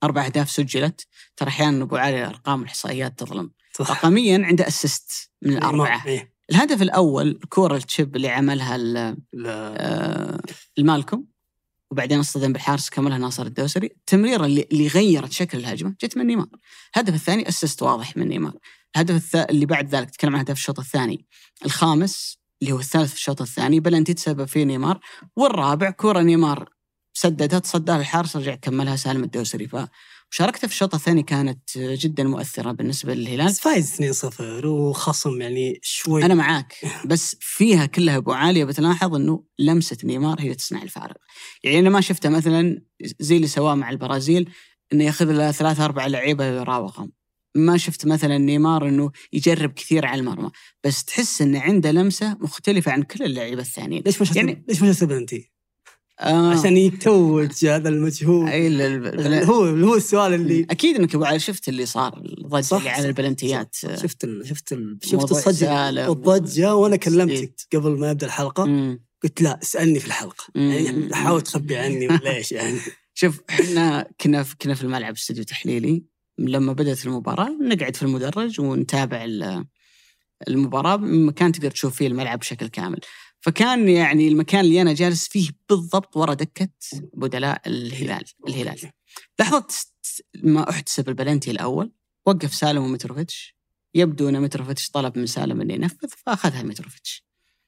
4 أهداف سجلت. ترى أحياناً أبو علي الأرقام والإحصائيات تظلم، رقمياً عنده أسست من 4. الهدف الأول كورة التشيب اللي عملها المالكم وبعدين اصطدم بالحارس كملها ناصر الدوسري، التمريرة اللي غيرت شكل الهجمة جت من نيمار. الهدف الثاني أسست واضح من نيمار. الهدف اللي بعد ذلك تكلم عن هدف الشوط الثاني، الخامس اللي هو الثالث في الشوط الثاني بلنتي تسبب فيه نيمار، والرابع كورة نيمار سددها تصدى الحارس رجع كملها سالم الدوسري. وشاركته في الشوط الثاني كانت جدا مؤثرة بالنسبة للهلال، فايز 2-0 وخصم يعني شوي. أنا معاك، بس فيها كلها أبو عالية، بتلاحظ أنه لمسة نيمار هي تصنع الفارق. يعني أنا ما شفته مثلا زي اللي سواه مع البرازيل أنه يأخذ له 3-4 لعيبة يراوغهم، ما شفت مثلا نيمار أنه يجرب كثير على المرمى، بس تحس أنه عنده لمسة مختلفة عن كل اللعيبة الثانيين. ليش مش هتبنتي؟ عشان يتوج هذا المجهول. هو السؤال اللي اكيد انك بعد شفت اللي صار، الضجه اللي على البلنتيات، شفت الصدمه والضجه. وانا كلمتك قبل ما يبدا الحلقه، قلت لا اسالني في الحلقه، يعني حاول تخبي عني ولا ايش يعني. شوف احنا كنا في الملعب استوديو تحليلي، لما بدات المباراه نقعد في المدرج ونتابع المباراه من مكان تقدر تشوف فيه الملعب بشكل كامل. فكان يعني المكان اللي أنا جالس فيه بالضبط ورا دكة بدلاء الهلال. لحظة ما أحتسب البلنتي الأول، وقف سالم وميتروفيتش، يبدو أن ميتروفيتش طلب من سالم أن ينفذ فأخذها ميتروفيتش.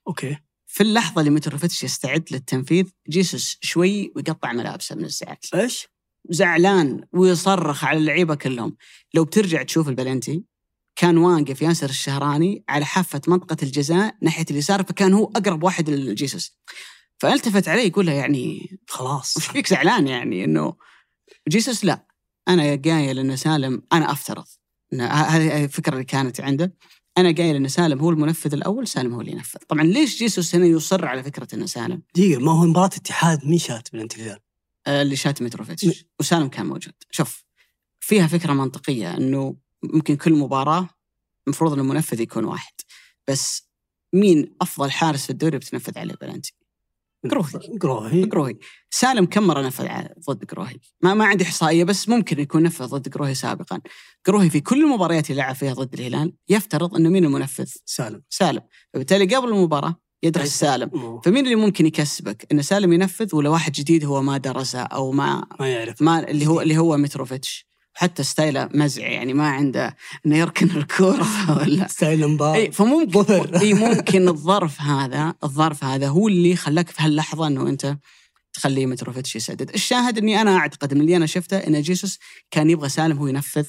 أوكي. في اللحظة اللي ميتروفيتش يستعد للتنفيذ، جيسوس شوي ويقطع ملابسه من الزعل. إيش؟ زعلان ويصرخ على اللعيبة كلهم. لو بترجع تشوف البلنتي، كان واقف ياسر الشهراني على حافة منطقة الجزاء ناحية اليسار، فكان هو أقرب واحد للجيسوس، فالتفت عليه يقول له يعني خلاص وش فيك زعلان، يعني إنه جيسوس لا أنا قايل إن سالم، أنا أفترض هذه الفكرة اللي كانت عنده، أنا قايل إن سالم هو المنفذ الأول، سالم هو اللي ينفذ. طبعا ليش جيسوس هنا يصر على فكرة إن سالم؟ دقيقة، ما هو مباراة اتحاد مين شات من الهلال؟ اللي شات ميتروفيتش، وسالم كان موجود. شوف فيها فكرة منطقية إنه ممكن كل مباراة مفروض أن المنفذ يكون واحد، بس مين أفضل حارس في الدوري بتنفذ عليه بلنتي؟ قروهي. سالم كم مرة نفذ ضد قروهي؟ ما عندي إحصائية، بس ممكن يكون نفذ ضد قروهي سابقا. قروهي في كل المباريات اللي لعب فيها ضد الهلال يفترض أنه مين المنفذ؟ سالم. وبالتالي قبل المباراة يدرس سالم، فمين اللي ممكن يكسبك إن سالم ينفذ ولا واحد جديد هو ما درسه أو ما يعرف، ما اللي هو ميتروفيتش. حتى ستايله مزعي، يعني ما عنده إنه يركن الكرة ولا ستايل مباري، فممكن الظرف هذا هو اللي خلاك في هاللحظة إنه أنت تخلي ميتروفيتش يسدد. الشاهد إني أنا أعتقد من اللي أنا شفته إن جيسوس كان يبغى سالم هو ينفذ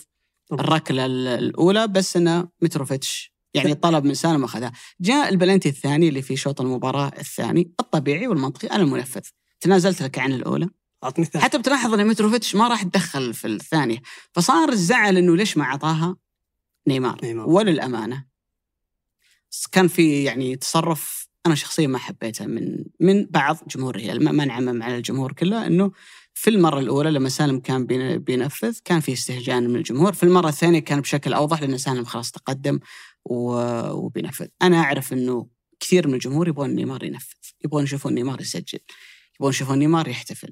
الركلة الأولى، بس إنه ميتروفيتش يعني طلب من سالم أخذها. جاء البلنتي الثاني اللي في شوط المباراة الثاني، الطبيعي والمنطقي أنا المنفذ، تنازلت لك عن الأولى، حتى بتلاحظ أن ميتروفيتش ما راح تدخل في الثانية، فصار الزعل أنه ليش ما عطاها نيمار. وللأمانة كان في يعني تصرف أنا شخصيا ما حبيته من بعض جمهور الهلال، ما نعمم على الجمهور كله، أنه في المرة الأولى لما سالم كان بينفذ كان في استهجان من الجمهور، في المرة الثانية كان بشكل أوضح لأن سالم خلاص تقدم وبينفذ. أنا أعرف أنه كثير من الجمهور يبغون نيمار ينفذ، يبغون يشوفون نيمار يسجل، يبون يشوفون نيمار يحتفل.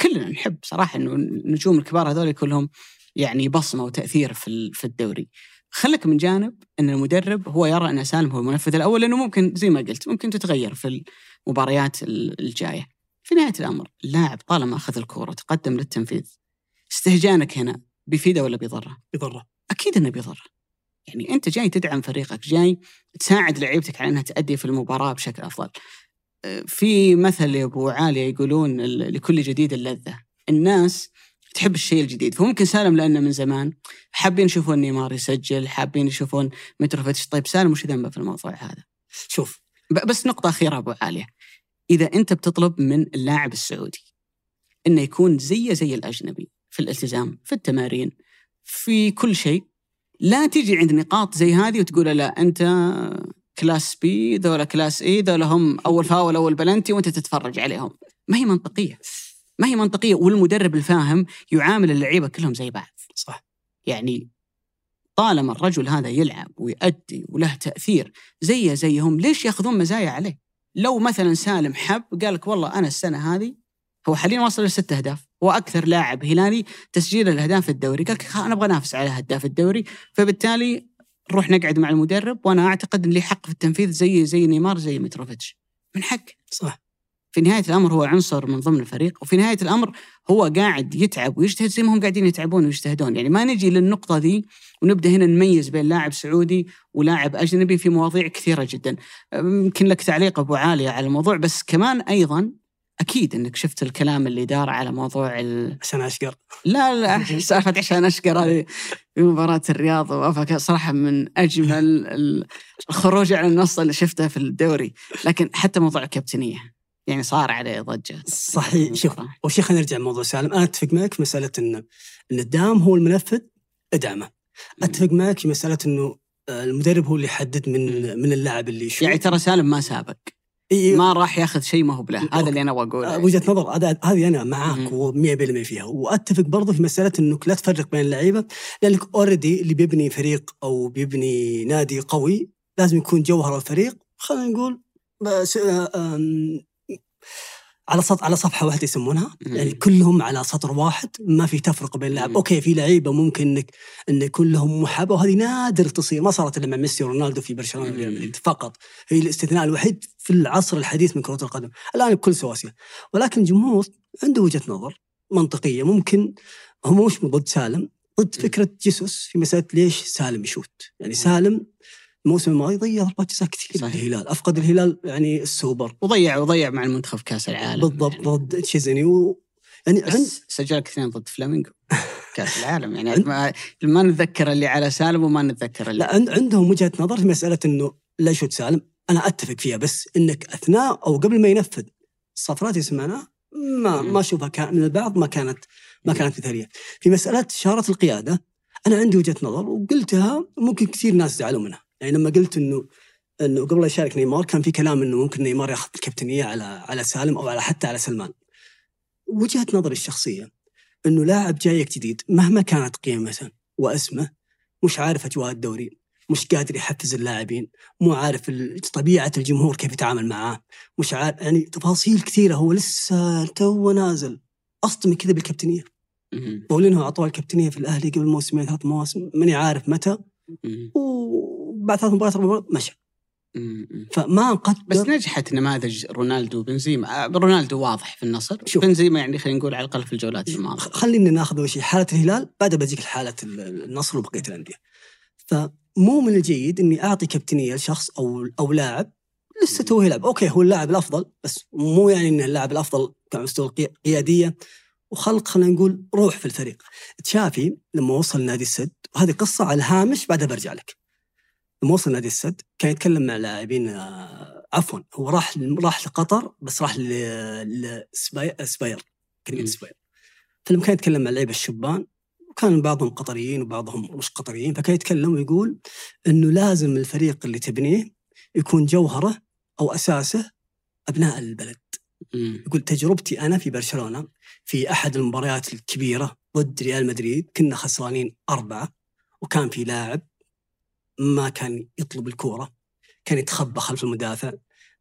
كلنا نحب صراحة إنه النجوم الكبار هذول كلهم يعني بصمة وتأثير في الدوري. خلك من جانب إن المدرب هو يرى أن سالم هو المنفذ الأول، لأنه ممكن زي ما قلت ممكن تتغير في المباريات الجاية. في نهاية الأمر اللاعب طالما أخذ الكرة تقدم للتنفيذ، استهجانك هنا بيفيده ولا بيضره؟ بيضره، أكيد إنه بيضره. يعني أنت جاي تدعم فريقك، جاي تساعد لعيبتك على أنها تأدي في المباراة بشكل أفضل. في مثل يا أبو عالية يقولون لكل جديد اللذة، الناس تحب الشيء الجديد، فممكن سالم لأنه من زمان حابين يشوفون نيمار يسجل، حابين يشوفون ميتروفيتش. طيب سالم وش ذنبه في الموضوع هذا؟ شوف بس نقطة أخيرة أبو عالية، إذا أنت بتطلب من اللاعب السعودي أنه يكون زي الأجنبي في الالتزام في التمارين في كل شيء، لا تيجي عند نقاط زي هذه وتقول لا أنت كلاس بي، ذولا كلاس اي، ذولا هم أول فاول أول بلنتي وأنت تتفرج عليهم. ما هي منطقية. والمدرب الفاهم يعامل اللعيبة كلهم زي بعض، صح؟ يعني طالما الرجل هذا يلعب ويؤدي وله تأثير زيهم، ليش يأخذون مزايا عليه؟ لو مثلا سالم حب قال لك والله أنا السنة هذه، هو حاليا وصل ل6 أهداف وأكثر لاعب هلالي تسجيل الأهداف في الدوري، قال لك أنا أبغى أنافس على هداف الدوري، فبالتالي نروح نقعد مع المدرب وأنا أعتقد أن لي حق في التنفيذ زي نيمار زي ميتروفيتش، من حق، صح؟ في نهاية الأمر هو عنصر من ضمن الفريق، وفي نهاية الأمر هو قاعد يتعب ويجتهد زي ما هم قاعدين يتعبون ويجتهدون. يعني ما نجي للنقطة دي ونبدأ هنا نميز بين لاعب سعودي ولاعب أجنبي في مواضيع كثيرة جدا. ممكن لك تعليق أبو عالية على الموضوع، بس كمان أيضا أكيد أنك شفت الكلام اللي دار على موضوع عشان أشقر لا سالفة عشان أشقر هذه مباراة الرياض وأفك صراحة من أجمل الخروج على النص اللي شفتها في الدوري. لكن حتى موضوع الكابتنية يعني صار عليه ضجة صحيح. شوف وشي خلينا نرجع لموضوع سالم. أنا أتفق معك في مسألة أن الدعم هو المنفذ أدعمه. أتفق معك في مسألة أنه المدرب هو اللي يحدد من اللاعب اللي يشوف. يعني ترى سالم ما سابق ما راح ياخذ شيء ما هو بله. هذا اللي أنا أقوله وجهة نظر هذه أنا معك 100% فيها. وأتفق برضه في مسألة أنك لا تفرق بين اللعيبة لأنك أوردي اللي بيبني فريق أو بيبني نادي قوي لازم يكون جوهر الفريق خلينا نقول على صفحة واحدة يسمونها يعني كلهم على سطر واحد ما في تفرق بين اللاعب. أوكي في لعيبة ممكن إن يكون لهم محبة وهذه نادر تصير ما صارت إلا مع ميسي ورونالدو في برشلونة وريال مدريد فقط هي الاستثناء الوحيد في العصر الحديث من كرة القدم. الآن بكل سواسية ولكن الجمهور عنده وجهة نظر منطقية ممكن هم مش ضد سالم ضد فكرة جيسوس في مسألة ليش سالم يشوت. يعني سالم الموسم الماضي ضيع ضربات جزاء كثير الهلال أفقد الهلال يعني السوبر وضيع مع المنتخب كأس العالم بالضبط ضد تشيزني يعني سجل 2 ضد فلامينغو كأس العالم يعني ما نتذكر اللي على سالم وما نتذكر اللي لا عندهم وجهة نظر في مسألة إنه لا يشوت سالم أنا أتفق فيها. بس إنك أثناء أو قبل ما ينفذ الصفرات يسمعنا ما شوفها من البعض ما كانت مثالية. في مسألة شارة القيادة أنا عندي وجهة نظر وقلتها ممكن كثير ناس زعلوا منها. يعني لما قلت إنه قبل يشارك نيمار كان في كلام إنه ممكن نيمار ياخذ الكابتنية على سالم أو على سلمان. وجهة نظري الشخصية إنه لاعب جايك جديد مهما كانت قيمته واسمه مش عارف أجواء الدوري مش قادر يحفز اللاعبين مو عارف طبيعة الجمهور كيف يتعامل معاه مش عارف يعني تفاصيل كثيرة. هو لسه تو نازل أصدم كذا بالكابتنية بقولينه أعطوه الكابتنية في الأهلي قبل موسمين 3 مواسم ماني عارف متى بعد 3 مباريات مشى فما قد بس نجحت نماذج رونالدو وبنزيما. رونالدو واضح في النصر بنزيما يعني خلينا نقول على الأقل في الجولات الماضية. خلينا ناخذ شيء حالة الهلال بعدها بذيك الحالة النصر وبقية الأندية. فمو من الجيد إني أعطي كابتنية لشخص أو لاعب لسه توه يلعب. أوكي هو اللاعب الأفضل بس مو يعني إنه اللاعب الأفضل كمستوى قيادية وخلق خلينا نقول روح في الفريق. تشافي لما وصل نادي السد وهذه قصة على الهامش بعدها برجع لك. لما وصل نادي السد كان يتكلم مع لاعبين عفوا هو راح لقطر بس راح لسباير كلمة سباير. فلما كان يتكلم مع لعيبة الشبان وكان بعضهم قطريين وبعضهم مش قطريين فكان يتكلم ويقول إنه لازم الفريق اللي تبنيه يكون جوهره أو أساسه أبناء البلد. يقول تجربتي أنا في برشلونة في أحد المباريات الكبيرة ضد ريال مدريد كنا خسرانين 4 وكان في لاعب ما كان يطلب الكورة كان يتخبى خلف المدافع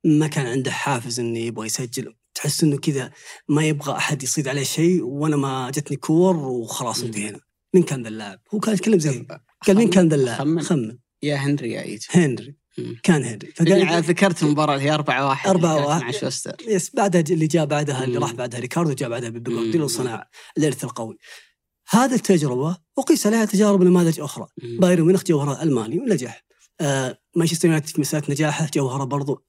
ما كان عنده حافز إنه يبغى يسجل. تحس إنه كذا ما يبغى أحد يصيد عليه شيء وأنا ما جتني كور وخلاص انتهينا. من كان ذا اللاعب؟ هو كان يتكلم زي قال من كان ذا اللاعب؟ خمن يا هنري يا إيج هنري كان هنري. فقال ذكرت المباراة هي 4-1 مع شوستر يس بعدها اللي جاء بعدها اللي راح بعدها ريكاردو جاء بعدها بالبيجوديل وصنع الإرث القوي. هذه التجربة وقيس عليها تجارب نماذج أخرى. بايرن ميونخ جوهرة ألماني ونجح. مانشستر يونايتد مسألة نجاحه جوهرة برضو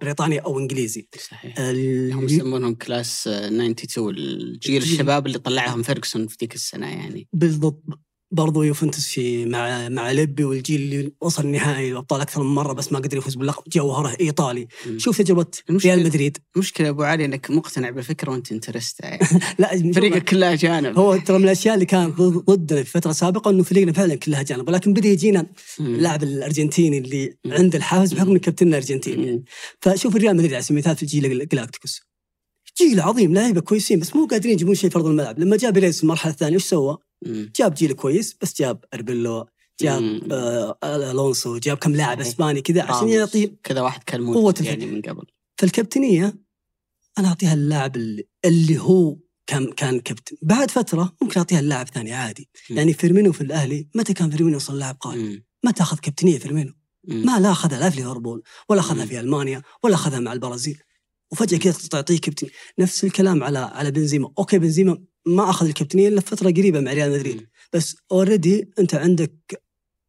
بريطاني أو إنجليزي. صحيح. هم يسمونهم كلاس 92 الجيل الشباب اللي طلعهم فيرغسون في ذيك السنة يعني. بالضبط برضو يوفنتوس في مع ليبي والجيل اللي وصل نهائي الأبطال أكثر من مرة بس ما قدر يفوز باللقب جوهره إيطالي. شوف تجربة ريال مدريد. مشكلة أبو علي إنك مقتنع بالفكرة وأنت انترستا يعني. لا فريقك كلها أجانب. هو ترى من الأشياء اللي كان ضدنا في فترة سابقة إنه فريقنا فعلا كلها أجانب ولكن بدأ يجينا اللاعب الأرجنتيني اللي عنده الحافز بحكم إنه كابتننا أرجنتيني. فشوف الريال مدريد على سبيل المثال في جيل الجلاكتيكوس جيل عظيم لاعيبة كويسين بس مو قادرين يجيبون شيء في أرض الملعب. لما جاء بيريز المرحلة الثانية وش سوى؟ جاب جيل كويس بس جاب أربيلو جاب ألونسو جاب كم لاعب إسباني كذا عشان يعطي كذا واحد كان موجود يعني من قبل. فالكابتنية أنا أعطيها اللاعب اللي هو كان كابتن. بعد فترة ممكن أعطيها اللاعب ثاني عادي. يعني فيرمينو في الأهلي متى كان فيرمينو صار لاعب قائم؟ متى أخذ كابتنية فيرمينو؟ ما لا أخذها لا في ليفربول ولا أخذها في ألمانيا ولا أخذها مع البرازيل وفجأة كذا تعطيه كابتن. نفس الكلام على بنزيما. أوكي بنزيما ما أخذ الكابتنية إلا فترة قريبة مع ريال مدريد بس أوريدي أنت عندك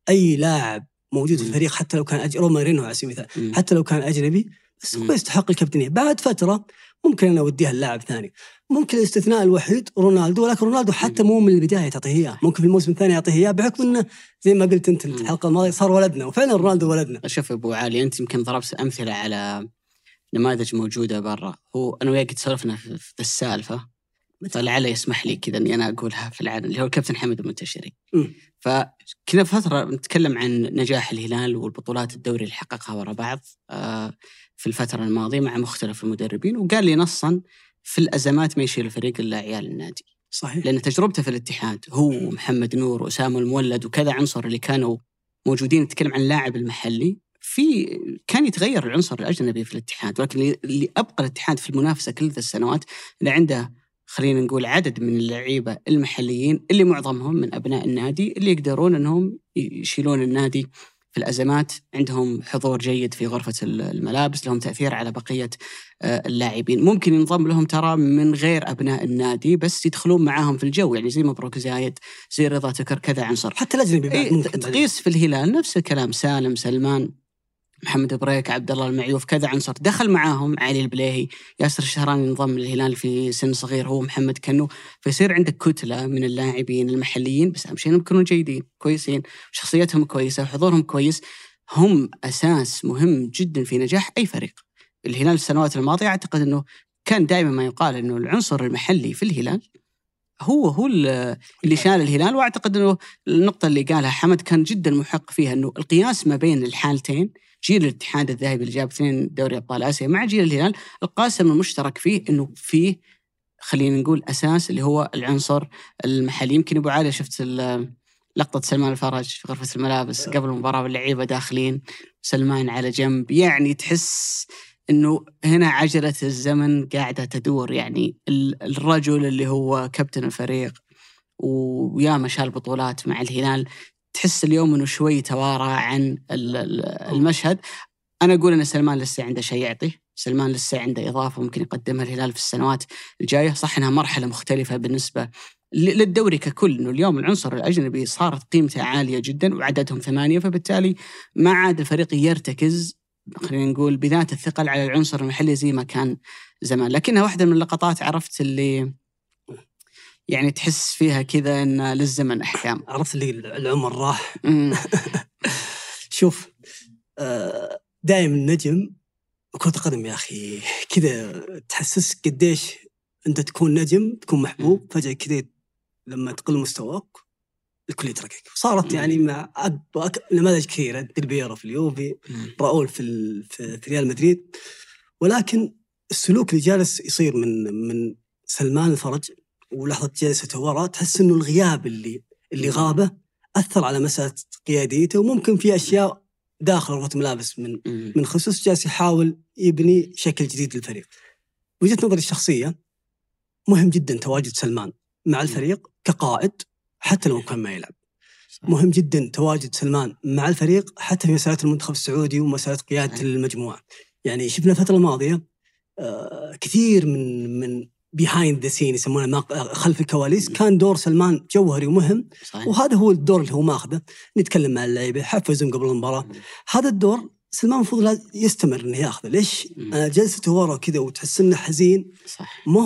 أي لاعب موجود في الفريق حتى لو كان رومارينو على سبيل المثال حتى لو كان أجنبي بس هو يستحق الكابتنية. بعد فترة ممكن أنا أوديها اللاعب ثاني. ممكن الاستثناء الوحيد رونالدو، ولكن رونالدو حتى مو من البداية تعطيه إياه، ممكن في الموسم الثاني يعطيه إياه، بحكم إنه زي ما قلت أنت الحلقة الماضية صار ولدنا، وفعلا رونالدو ولدنا. شوف أبو علي، أنت يمكن ضربت أمثلة على نماذج موجودة برا، هو أنا وياك تسولفنا في السالفة، فلعلي يسمح لي كذا إني أنا أقولها في العلن، اللي هو الكابتن حمد المنتشري. فكنا فترة نتكلم عن نجاح الهلال والبطولات الدوري اللي حققها ورا بعض في الفترة الماضية مع مختلف المدربين، وقال لي نصا في الأزمات ما يشيل الفريق إلا عيال النادي. صحيح. لأن تجربته في الاتحاد هو محمد نور وأسامة المولد وكذا عنصر اللي كانوا موجودين، نتكلم عن اللاعب المحلي، في كان يتغير العنصر الأجنبي في الاتحاد، ولكن اللي أبقى الاتحاد في المنافسة كل ذا السنوات اللي عنده خلينا نقول عدد من اللعيبة المحليين اللي معظمهم من أبناء النادي اللي يقدرون أنهم يشيلون النادي في الأزمات، عندهم حضور جيد في غرفة الملابس، لهم تأثير على بقية اللاعبين، ممكن ينضم لهم ترى من غير أبناء النادي بس يدخلون معاهم في الجو، يعني زي مبروك زايد، زي رضا تكر، كذا عنصر حتى الأجنبي. تقيس في الهلال نفس الكلام، سالم، سلمان، محمد بريك، عبد الله المعيوف، كذا عنصر دخل معاهم، علي البليهي، ياسر الشهراني انضم للهلال في سن صغير، هو محمد كنو، فيصير عندك كتلة من اللاعبين المحليين، بس أهم شيء إنهم يكونوا جيدين كويسين، شخصيتهم كويسة، حضورهم كويس، هم أساس مهم جدا في نجاح أي فريق. الهلال السنوات الماضية أعتقد إنه كان دائما ما يقال إنه العنصر المحلي في الهلال هو اللي شال الهلال، وأعتقد إنه النقطة اللي قالها حمد كان جدا محق فيها، إنه القياس ما بين الحالتين، جيل الاتحاد الذهبي اللي جاب 2 دوري أبطال آسيا مع جيل الهلال، القاسم المشترك فيه إنه فيه خلينا نقول أساس اللي هو العنصر المحلي. يمكن أبو عالي شفت لقطة سلمان الفرج في غرفة الملابس قبل المباراة واللعيبة داخلين، سلمان على جنب، يعني تحس إنه هنا عجلة الزمن قاعدة تدور، يعني الرجل اللي هو كابتن الفريق ويا ما شال بطولات مع الهلال، تحس اليوم إنه شوي توارى عن المشهد. أنا أقول إن سلمان لسه عنده شيء يعطيه، سلمان لسه عنده إضافة ممكن يقدمها الهلال في السنوات الجاية، صح إنها مرحلة مختلفة بالنسبة للدوري ككل، إنه اليوم العنصر الأجنبي صارت قيمته عالية جدا وعددهم 8، فبالتالي ما عاد الفريق يرتكز خلينا نقول بذات الثقل على العنصر المحلي زي ما كان زمان. لكنها واحدة من اللقطات عرفت اللي يعني تحس فيها كذا إن للزمن أحكام، عرفت اللي العمر راح. شوف دائم النجم كرة قدم يا أخي كذا تحسس قديش أنت تكون نجم، تكون محبوب، فجأة كذا لما تقل مستواك الكل يتركك. صارت يعني مع نماذج كثيرة، ديلبيرو في اليوفي، راؤول في ريال مدريد، ولكن السلوك اللي جالس يصير من سلمان الفرج ولحظة جلسته وراء، تحس إنه الغياب اللي غابه أثر على مسألة قياديته، وممكن في أشياء داخل غرفة ملابس من خصوص جالس يحاول يبني شكل جديد للفريق. وجهة نظري الشخصية مهم جدا تواجد سلمان مع الفريق كقائد حتى لو كان ما يلعب، مهم جدا تواجد سلمان مع الفريق حتى في مسألة المنتخب السعودي ومسألة قيادة المجموعة. يعني شفنا الفترة الماضية كثير من behind the scene يسمونه خلف الكواليس، كان دور سلمان جوهري ومهم. صحيح. وهذا هو الدور اللي هو ماخذه، نتكلم مع اللعيبه، حفزهم قبل المباراه، هذا الدور سلمان المفروض يستمر انه ياخذه. ليش جلسته ورا كذا وتحس انه حزين؟ ما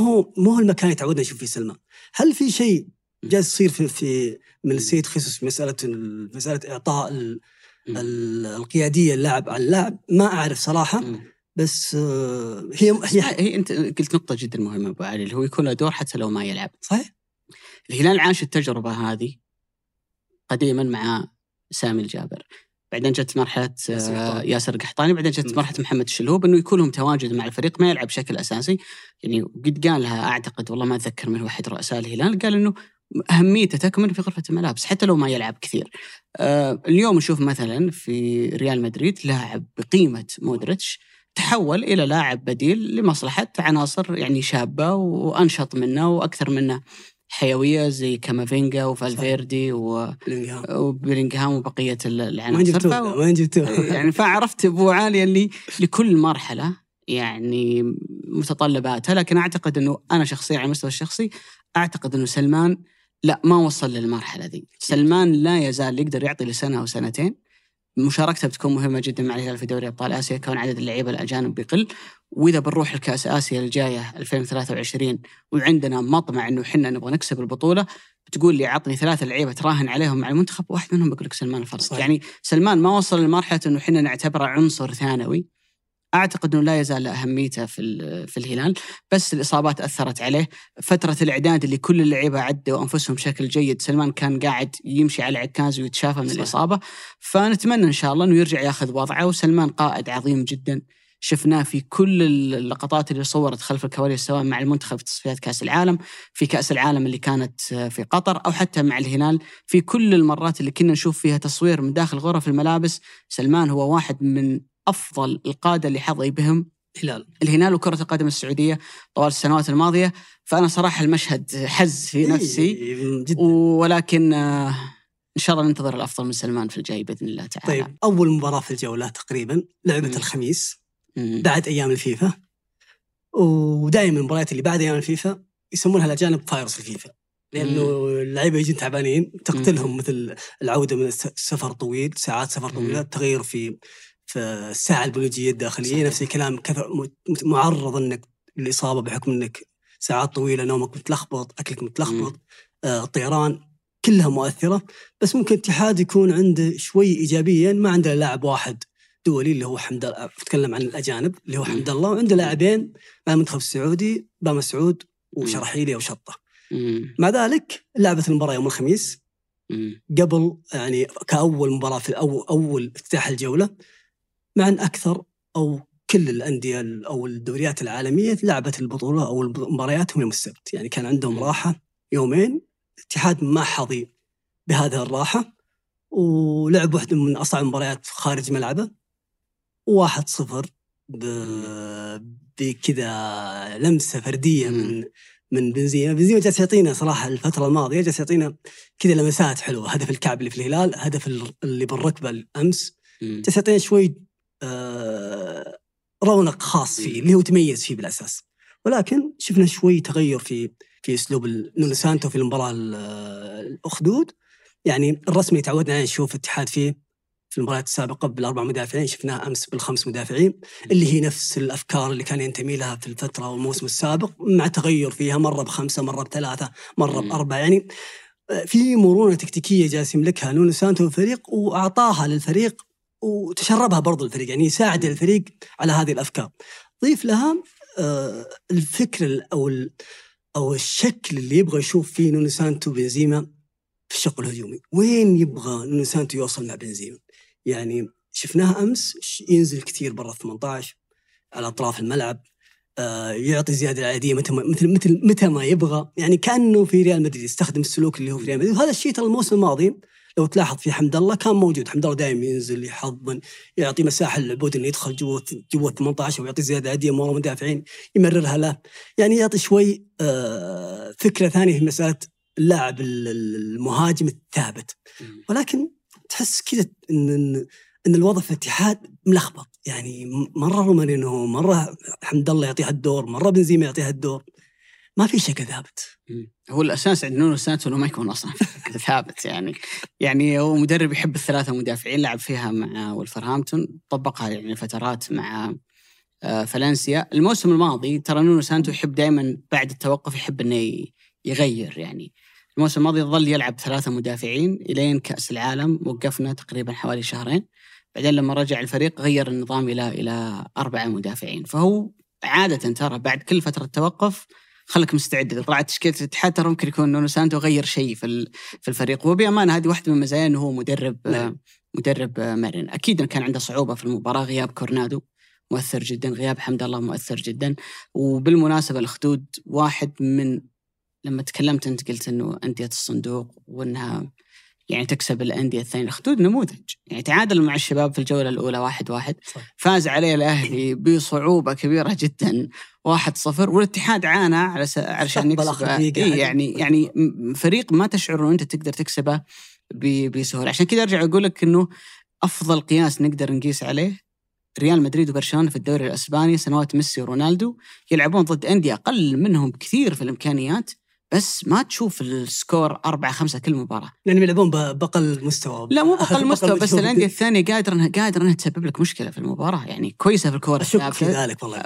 هو المكان اللي تعودنا نشوف فيه سلمان. هل في شيء جالس يصير في من السيد خصوص مساله اعطاء القياديه اللاعب على اللاعب؟ ما اعرف صراحه، بس هي أنت قلت نقطة جدا مهمة أبو علي، اللي هو يكون له دور حتى لو ما يلعب. صحيح. الهلال عاش التجربة هذه قديما مع سامي الجابر، بعدين جت مرحلة ياسر قحطاني، بعدين جت مرحلة محمد الشلهوب، إنه يكون لهم تواجد مع الفريق ما يلعب بشكل أساسي. يعني قد قالها أعتقد، والله ما أتذكر من واحد رؤساء الهلال، قال إنه أهميته تكمن في غرفة الملابس حتى لو ما يلعب كثير. اليوم نشوف مثلا في ريال مدريد لاعب بقيمة مودريتش تحول إلى لاعب بديل لمصلحة عناصر يعني شابة وأنشط منه وأكثر منه حيوية، زي كامافينجا وفالفيردي وبلينغهام وبقية العناصر. وين جبتوه يعني. فعرفت أبو عالي اللي لكل مرحلة يعني متطلباتها، لكن أعتقد أنه أنا شخصيا على المستوى الشخصي أعتقد أنه سلمان لا ما وصل للمرحلة دي. سلمان لا يزال يقدر يعطي لسنة أو سنتين مشاركته بتكون مهمة جدا مع الهلال في دوري أبطال آسيا، كون عدد اللعيبة الأجانب بيقل. وإذا بنروح لكأس آسيا الجاية 2023 وعندنا مطمع إنه حنا نبغى نكسب البطولة، بتقول لي عطني ثلاثة لعيبة تراهن عليهم مع المنتخب، واحد منهم بقول لك سلمان الفارسي. يعني سلمان ما وصل لمرحلة إنه حنا نعتبره عنصر ثانوي. أعتقد أنه لا يزال أهميته في الهلال، بس الإصابات أثرت عليه. فترة الإعداد اللي كل اللعيبة عدوا أنفسهم بشكل جيد، سلمان كان قاعد يمشي على عكاز ويتشافى من الإصابة. فنتمنى إن شاء الله أنه يرجع ياخذ وضعه. وسلمان قائد عظيم جدا، شفناه في كل اللقطات اللي صورت خلف الكواليس، سواء مع المنتخب في تصفيات كأس العالم، في كأس العالم اللي كانت في قطر، أو حتى مع الهلال. في كل المرات اللي كنا نشوف فيها تصوير من داخل غرف الملابس، سلمان هو واحد من أفضل القادة اللي حظي بهم الهلال وكرة القدم السعودية طوال السنوات الماضية. فأنا صراحة المشهد حز في نفسي جداً. ولكن إن شاء الله ننتظر الأفضل من سلمان في الجاي بإذن الله تعالى. طيب، أول مباراة في الجولة تقريبا لعبة الخميس بعد أيام الفيفا، ودائما المباريات اللي بعد أيام الفيفا يسمونها الأجانب فايروس الفيفا، لأنه اللعيبة يجين تعبانين تقتلهم، مثل العودة من السفر طويل، ساعات سفر طويلة، تغير في الساعة البيولوجية الداخلية، نفس الكلام، معرض إنك الإصابة بحكم إنك ساعات طويلة، نومك متلخبط، أكلك متلخبط، الطيران، كلها مؤثرة. بس ممكن الاتحاد يكون عنده شوي إيجابيا، ما عنده لاعب واحد دولي اللي هو حمد الله، أتكلم عن الأجانب اللي هو حمد الله، وعنده لاعبين مع المنتخب السعودي، باما سعود وشرحيلي وشطة. مع ذلك لعبت المباراة يوم الخميس قبل، يعني كأول مباراة في أول افتتاح الجولة، مع أن أكثر أو كل الأندية أو الدوريات العالمية لعبت البطولة أو المباريات يوم السبت، يعني كان عندهم راحة يومين. الاتحاد ما حظي بهذه الراحة، ولعب واحدة من أصعب مباريات خارج ملعبه، 1-0 بكذا لمسة فردية من بنزيما جالس يعطينا صراحة الفترة الماضية، جالس يعطينا كذا لمسات حلوة، هدف الكعب اللي في الهلال، هدف اللي بالركبة الأمس، تسعطين شوي رونق خاص فيه اللي هو تميز فيه بالأساس. ولكن شفنا شوي تغير في أسلوب نونو سانتو في المباراة الأخدود، يعني الرسمي تعودنا عليه نشوف الاتحاد فيه في المباريات السابقة بالأربع مدافعين، شفناها أمس بالخمس مدافعين، اللي هي نفس الأفكار اللي كان ينتمي لها في الفترة والموسم السابق، مع تغير فيها، مرة ب5، مرة ب3، مرة ب4. يعني في مرونة تكتيكية جالس يملكها نونو سانتو الفريق، وأعطاها للفريق وتشربها برضو الفريق، يعني يساعد الفريق على هذه الأفكار. ضيف لها الفكر أو الشكل اللي يبغى يشوف فيه نونو سانتو بنزيما في الشق الهجومي، وين يبغى نونو سانتو يوصل مع بنزيما. يعني شفناها أمس ينزل كثير برا 18 على أطراف الملعب، يعطي زيادة العادية متى ما يبغى، يعني كأنه في ريال مدريد، يستخدم السلوك اللي هو في ريال مدريد. وهذا الشيء ترى الموسم الماضي لو تلاحظ في حمد الله كان موجود، حمد الله دائما ينزل يحضن، يعطي مساحة للعبود إنه يدخل جوة 18 ويعطي زيادة عادية مرة مدافعين يمررها له، يعني يعطي شوي فكرة ثانية في مسألة اللاعب المهاجم الثابت. ولكن تحس كذا إن الوضع في الاتحاد ملخبط، يعني مرة رومانينو، مرة حمد الله يعطيها الدور، مرة بنزيما يعطيها الدور، ما في شيء ثابت. هو الأساس عند نونو سانتو إنه ما يكون أصلاً ثابت، يعني هو مدرب يحب الثلاثة مدافعين، لعب فيها مع ولفرهامبتون، طبقها يعني فترات مع فالنسيا. الموسم الماضي ترى نونو سانتو يحب دائماً بعد التوقف يحب إنه يغير، يعني الموسم الماضي ظل يلعب 3 مدافعين إلين كأس العالم، وقفنا تقريباً حوالي شهرين، بعدين لما رجع الفريق غير النظام إلى 4 مدافعين. فهو عادة ترى بعد كل فترة توقف خلك مستعد، إذا طلعت تشكيلة الاتحاد ترى ممكن يكون نونو سانتو غير شيء في الفريق. وبأمانة هذه واحدة من مزايا إنه هو مدرب مرن. أكيد كان عنده صعوبة في المباراة، غياب كورنادو مؤثر جدا، غياب حمد الله مؤثر جدا. وبالمناسبة الأخدود واحد من، لما تكلمت أنت قلت إنه أندية الصندوق وإنها يعني تكسب الأندية الثانية، الأخدود نموذج، يعني تعادل مع الشباب في الجولة الأولى 1-1، فاز عليه الأهلي بصعوبة كبيرة جدا 1-0، والاتحاد عانى علشان يكسب. يعني فريق ما تشعر إنه أنت تقدر تكسبه بسهولة. عشان كده أرجع أقول لك إنه أفضل قياس نقدر نقيس عليه ريال مدريد وبرشلونة في الدوري الإسباني سنوات ميسي ورونالدو، يلعبون ضد أندية أقل منهم بكثير في الإمكانيات، بس ما تشوف السكور 4-5 كل مباراة، لأنهم يلعبون بأقل مستوى. لا مو بأقل مستوى، بس الأندية الثانية قادرة أنها تسبب لك مشكلة في المباراة، يعني كويسة في الكورة. أشك في ذلك والله.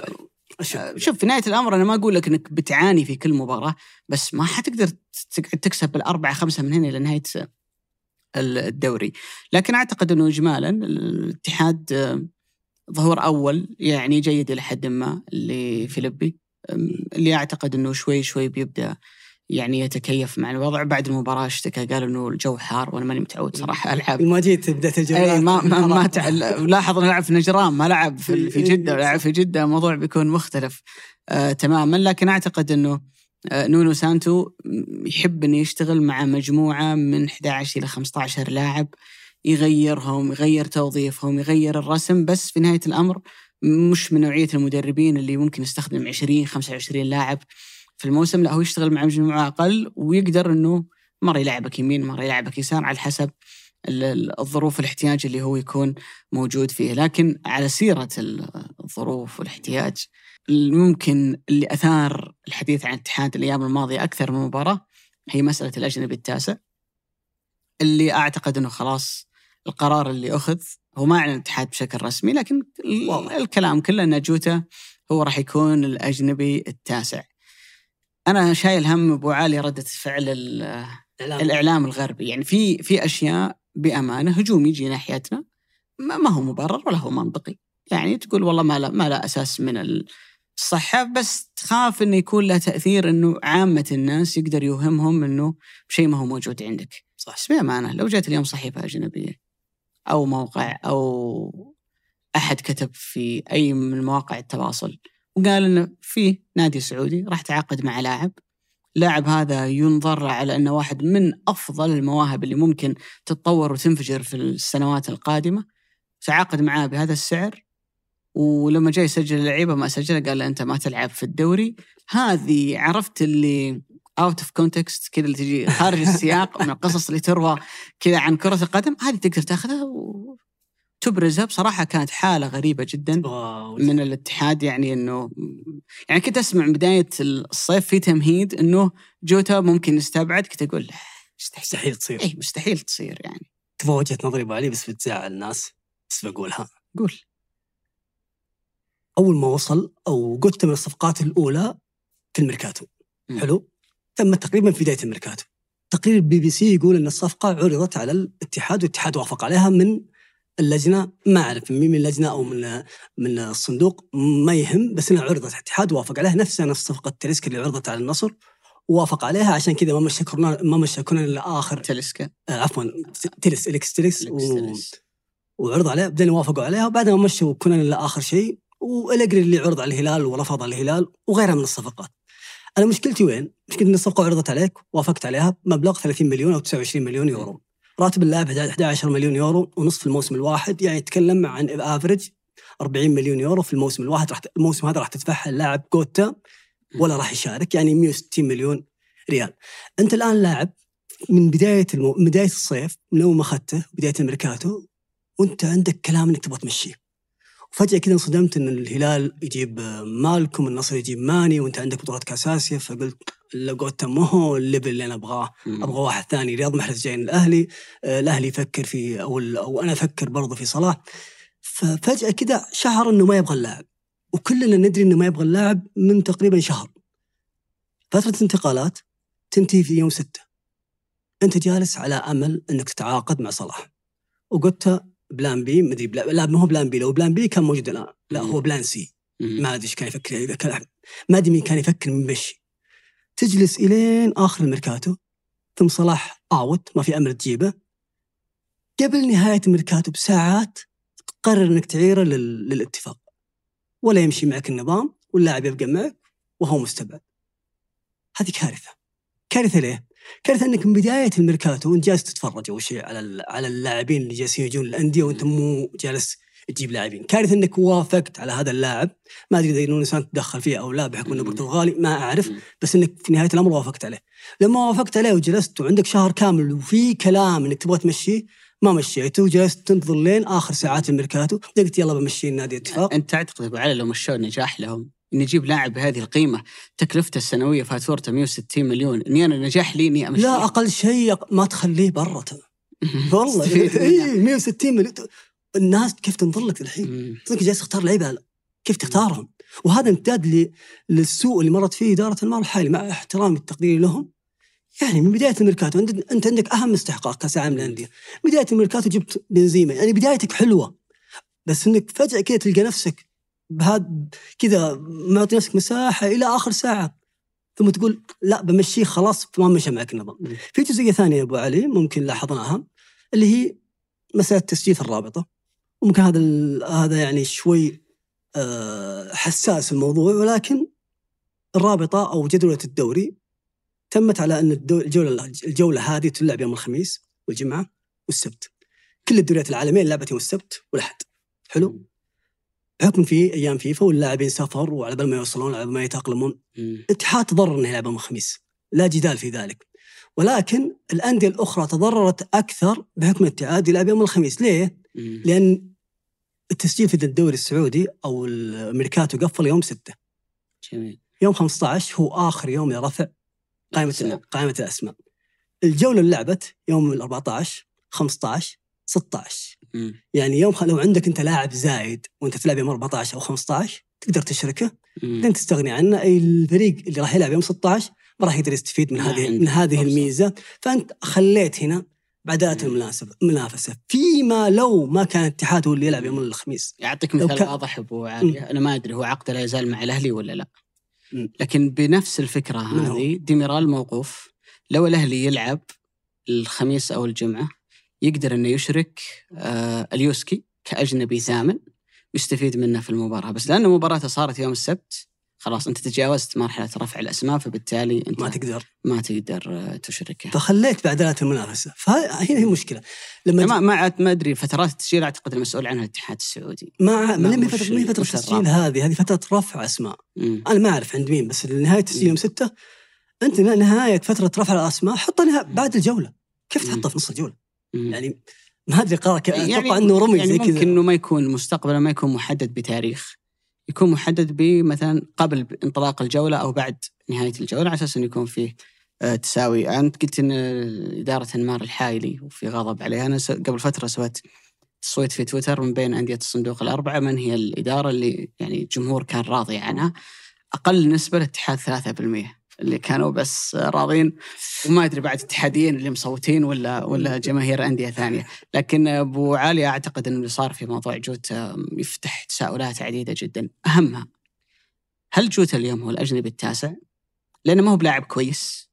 شوف في نهاية الأمر أنا ما أقول لك أنك بتعاني في كل مباراة، بس ما حتقدر تكسب بال4-5 من هنا إلى نهاية الدوري. لكن أعتقد أنه إجمالا الاتحاد ظهور أول يعني جيد إلى حد ما لفيلبي، اللي أعتقد أنه شوي بيبدأ يعني يتكيف مع الوضع. بعد المباراة اشتكى، قال إنه الجو حار وأنا ماني متعود صراحة ألعب. ما جيت بدأت الجو. أي ما لاحظ أنا لعب في نجران، ما لعب في جدة، ولعب في جدة الموضوع بيكون مختلف تماما. لكن أعتقد إنه نونو سانتو يحب إنه يشتغل مع مجموعة من 11 إلى 15 لاعب، يغيرهم، يغير توظيفهم، يغير الرسم، بس في نهاية الأمر مش من نوعية المدربين اللي ممكن يستخدم 20-25 لاعب في الموسم. لا، هو يشتغل مع مجموعة أقل، ويقدر أنه مرة يلعبك يمين مرة يلعبك يسار على حسب الظروف والاحتياج اللي هو يكون موجود فيه. لكن على سيرة الظروف والاحتياج، ممكن اللي أثار الحديث عن الاتحاد الأيام الماضية أكثر من مباراة هي مسألة الأجنبي التاسع، اللي أعتقد أنه خلاص القرار اللي أخذ هو ما أعلن الاتحاد بشكل رسمي، لكن الكلام كله أن جوتا هو راح يكون الأجنبي التاسع. أنا شايل هم أبو علي ردة فعل الإعلام الغربي، يعني في أشياء بأمانة هجوم يجي ناحيتنا ما هو مبرر ولا هو منطقي. يعني تقول والله ما لا أساس من الصحة، بس تخاف إنه يكون له تأثير إنه عامة الناس يقدر يوهمهم إنه شيء ما هو موجود عندك. صح، بأمانة لو جات اليوم صحيفة أجنبية أو موقع أو أحد كتب في أي من مواقع التواصل وقال إنه في نادي سعودي راح تعاقد مع لاعب هذا ينظر على أنه واحد من أفضل المواهب اللي ممكن تتطور وتنفجر في السنوات القادمة، تعاقد معاه بهذا السعر، ولما جاي يسجل اللعيبة ما سجله، قال له أنت ما تلعب في الدوري. هذه عرفت اللي out of context كده، اللي تجي خارج السياق من القصص اللي تروى كده عن كرة القدم، هذه تقدر تأخذها تبرزها. بصراحة كانت حالة غريبة جدا من الاتحاد، يعني أنه يعني كنت أسمع بداية الصيف في تمهيد أنه جوتا ممكن نستبعد، كنت أقول مستحيل تصير. أي مستحيل تصير، يعني تفوجت نظري بالي بس بتزعل الناس، بس بقولها. قول. أول ما وصل أو قلت من الصفقات الأولى في الميركاتو، حلو، تم تقريبا في بداية الميركاتو. تقرير بي بي سي يقول أن الصفقة عرضت على الاتحاد والاتحاد وافق عليها من اللجنة، ما أعرف من اللجنة أو من الصندوق، ما يهم، بس أنها عرضت الاتحاد وافق عليها، نفسها نفس صفقة تاليسكا اللي عرضت على النصر وافق عليها، عشان كذا ما مشى كنا لآخر تاليسكا، عفوا تاليس وعرض عليها، بدنا وافقوا عليها، وبعدها ما مشوا كنا لآخر شيء، والأجري اللي عرض على الهلال ورفض على الهلال وغيرها من الصفقات. أنا مشكلتي وين؟ مشكلتي أن الصفقة عرضت عليك وافقت عليها بمبلغ 30 مليون أو 29 مليون يورو، راتب اللاعب 11 مليون يورو ونصف الموسم الواحد، يعني يتكلم عن افريج 40 مليون يورو في الموسم الواحد. الموسم هذا راح تدفعها اللاعب جوتا ولا راح يشارك، يعني 160 مليون ريال. انت الان لاعب من بدايه الصيف، من اول ما اخذته بدايه الميركاتو، وانت عندك كلام انك تبغى تمشيه، وفجاه كذا انصدمت ان الهلال يجيب مالكم، النصر يجيب ماني، وانت عندك بطولات كاس اسيا. فقلت جوتا ما هو الليفل اللي أنا أبغاه، أبغى واحد ثاني. رياض محرز جاي الأهلي، الأهلي يفكر في أو أنا أفكر برضه في صلاح. ففجأة كده شهر إنه ما يبغى اللاعب، وكلنا ندري إنه ما يبغى اللاعب من تقريبا شهر. فترة انتقالات تنتهي في يوم 6، أنت جالس على أمل إنك تتعاقد مع صلاح، وجوتا بلان بي، مدري لا ما هو بلان بي، لو بلان بي كان موجود الآن، لا هو بلان سي، ما أدري إيش كان يفكر، ما أدري مين كان يفكر من بشي. تجلس إلين آخر الميركاتو، ثم صلاح اوت، ما في أمر تجيبه. قبل نهاية الميركاتو بساعات تقرر أنك تعيره للاتفاق، ولا يمشي معك النظام واللاعب يبقى معك وهو مستبعد. هذه كارثة. كارثة ليه؟ كارثة أنك من بداية الميركاتو وأنت جالس تتفرج أول شيء على اللاعبين اللي جالسين يجون الأندية، وأنت مو جالس تجيب لاعبين. كارثة أنك وافقت على هذا اللاعب، ما أدري إذا نونو سانتو تدخل فيه أو لا بحكم أنه برتغالي، ما أعرف، بس أنك في نهاية الأمر وافقت عليه. لما وافقت عليه وجلست وعندك شهر كامل وفي كلام أنك تبغى تمشي، ما مشيته، وجلست تنتظر لين آخر ساعات الميركاتو، قلت يلا بمشي النادي اتفاق. أنت تعتقد على لو مشوا نجاح لهم نجيب لاعب بهذه القيمه تكلفته السنويه فاتورته 160 مليون اني انا نجاح لي اني امشي لا اقل شيء ما تخليه برا والله اي 160 مليون الناس كيف تنظر لك الحين؟ انت جالس تختار لعيبه كيف تختارهم؟ وهذا امتداد للسوء اللي مرت فيه اداره المال الحالي مع احترامي التقدير لهم. يعني من بدايه الميركاتو انت عندك اهم استحقاق كاس العالم للانديه، بدايه الميركاتو جبت بنزيما، يعني بدايتك حلوه بس انك فجاه كذا تلقى نفسك بهذا كذا ما تعطي نفسك مساحه الى اخر ساعه ثم تقول لا بمشيه خلاص ما مشى معك النظام. في جزئيه ثانيه يا ابو علي ممكن لاحظناها اللي هي مساله تسجيل الرابطه، وممكن هذا يعني شوي حساس الموضوع، ولكن الرابطه او جدوله الدوري تمت على ان الجوله هذه تلعب يوم الخميس والجمعه والسبت. كل الدوريات العالميه لعبت يوم السبت والاحد. حلو؟ بحكم في ايام فيفا واللاعبين سفر وعلى بال ما يوصلون على بال ما يتاقلمون. الاتحاد تضرر انه يلعب يوم الخميس، لا جدال في ذلك. ولكن الانديه الاخرى تضررت اكثر بحكم الاتحاد يلعب يوم الخميس، ليه؟ لان التسجيل في الدوري السعودي او الميركاتو قفل يوم 6. جميل. يوم 15 هو اخر يوم لرفع قائمة الأسماء. الجولة اللي لعبت يوم ال 14 15 16 يعني يوم لو عندك أنت لاعب زايد وأنت تلعب يوم 14 أو 15 تقدر تشركه، لن تستغني عنه. أي الفريق اللي راح يلعب يوم 16 ما راح يقدر يستفيد من هذه الميزة، فأنت خليت هنا بعدات المنافسة. فيما لو ما كان الاتحاد هو اللي يلعب يوم الخميس. يعطيك مثال واضح أبو علي، أنا ما أدري هو عقده لا يزال مع الأهلي ولا لا، لكن بنفس الفكرة هذه ديميرال موقوف. لو الأهلي يلعب الخميس أو الجمعة يقدر أنه يشرك اليوسكي كأجنبي ثامن ويستفيد منه في المباراة، بس لأن مباراته صارت يوم السبت خلاص أنت تجاوزت مرحلة رفع الأسماء، فبالتالي أنت ما تقدر تشركه، فخليت بعدلات المنافسة. فهنا هي مشكلة. لما ما أدري فترات التسجيل أعتقد المسؤول عنها الاتحاد السعودي، ما فترة التسجيل هذه فترة رفع أسماء. أنا ما أعرف عند مين، بس لنهاية التسجيل يوم 6 أنت نهاية فترة رفع الأسماء حطها بعد الجولة. كيف تحطها في نص الجولة؟ يعني ما أدري قرار أتوقع أنه رمي يعني زي كذا. ممكن أنه ما يكون مستقبلا ما يكون محدد بتاريخ، يكون محدد بمثلا قبل انطلاق الجولة أو بعد نهاية الجولة على أساس أن يكون فيه تساوي. أنت قلت أن إدارة نيمار الحالي وفي غضب عليها. أنا قبل فترة سويت صويت في تويتر من بين أندية الصندوق الأربعة من هي الإدارة اللي يعني الجمهور كان راضي عنها. أقل نسبة للاتحاد 3% اللي كانوا بس راضين، وما أدري بعد اتحاديين اللي مصوتين ولا جماهير أندية ثانية. لكن أبو علي أعتقد أنه اللي صار في موضوع جوتا يفتح تساؤلات عديدة جدا، أهمها هل جوتا اليوم هو الأجنبي التاسع لأنه ما هو بلاعب كويس،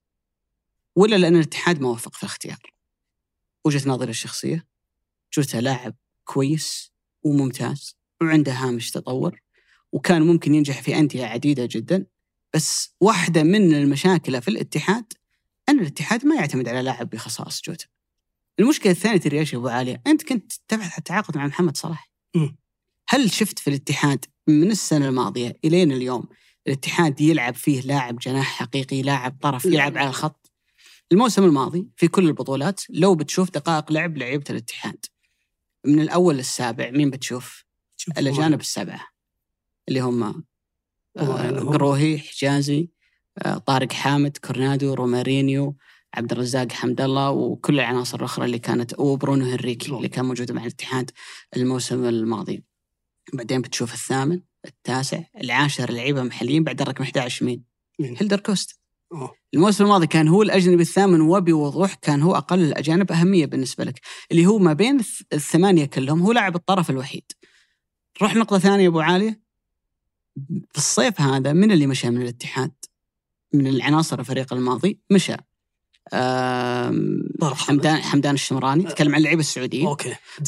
ولا لأن الاتحاد ما وفق في الاختيار؟ وجهة نظري الشخصية جوتا لاعب كويس وممتاز وعنده هامش تطور وكان ممكن ينجح في أندية عديدة جدا، بس واحدة من المشاكل في الاتحاد أن الاتحاد ما يعتمد على لاعب بخصائص جوتا. المشكلة الثانية ترى يا أبو علي، أنت كنت تبحث عن تعاقد مع محمد صلاح. هل شفت في الاتحاد من السنة الماضية إلين اليوم الاتحاد يلعب فيه لاعب جناح حقيقي، لاعب طرف يلعب على الخط؟ الموسم الماضي في كل البطولات لو بتشوف دقائق لعب لعيبة الاتحاد من الأول للسابع مين بتشوف؟ الأجانب السبعة اللي هم قروهي، حجازي، طارق حامد، كورنادو، رومارينيو، عبد الرزاق، حمد الله، وكل العناصر الأخرى اللي كانت وبرونو هنريكي اللي كان موجود مع الاتحاد الموسم الماضي. بعدين بتشوف الثامن، التاسع، العاشر لعيبة محليين. بعد الرقم 11 مين؟ هيلدر كوست. الموسم الماضي كان هو الأجنبي الثامن، وبوضوح كان هو أقل الأجانب أهمية بالنسبة لك، اللي هو ما بين الثمانية كلهم هو لاعب الطرف الوحيد. روح نقطة ثانية أبو عالية، في الصيف هذا من اللي مشى من الاتحاد من العناصر الفريق الماضي؟ مشى حمدان الشمراني، تكلم عن اللعيبة السعوديين،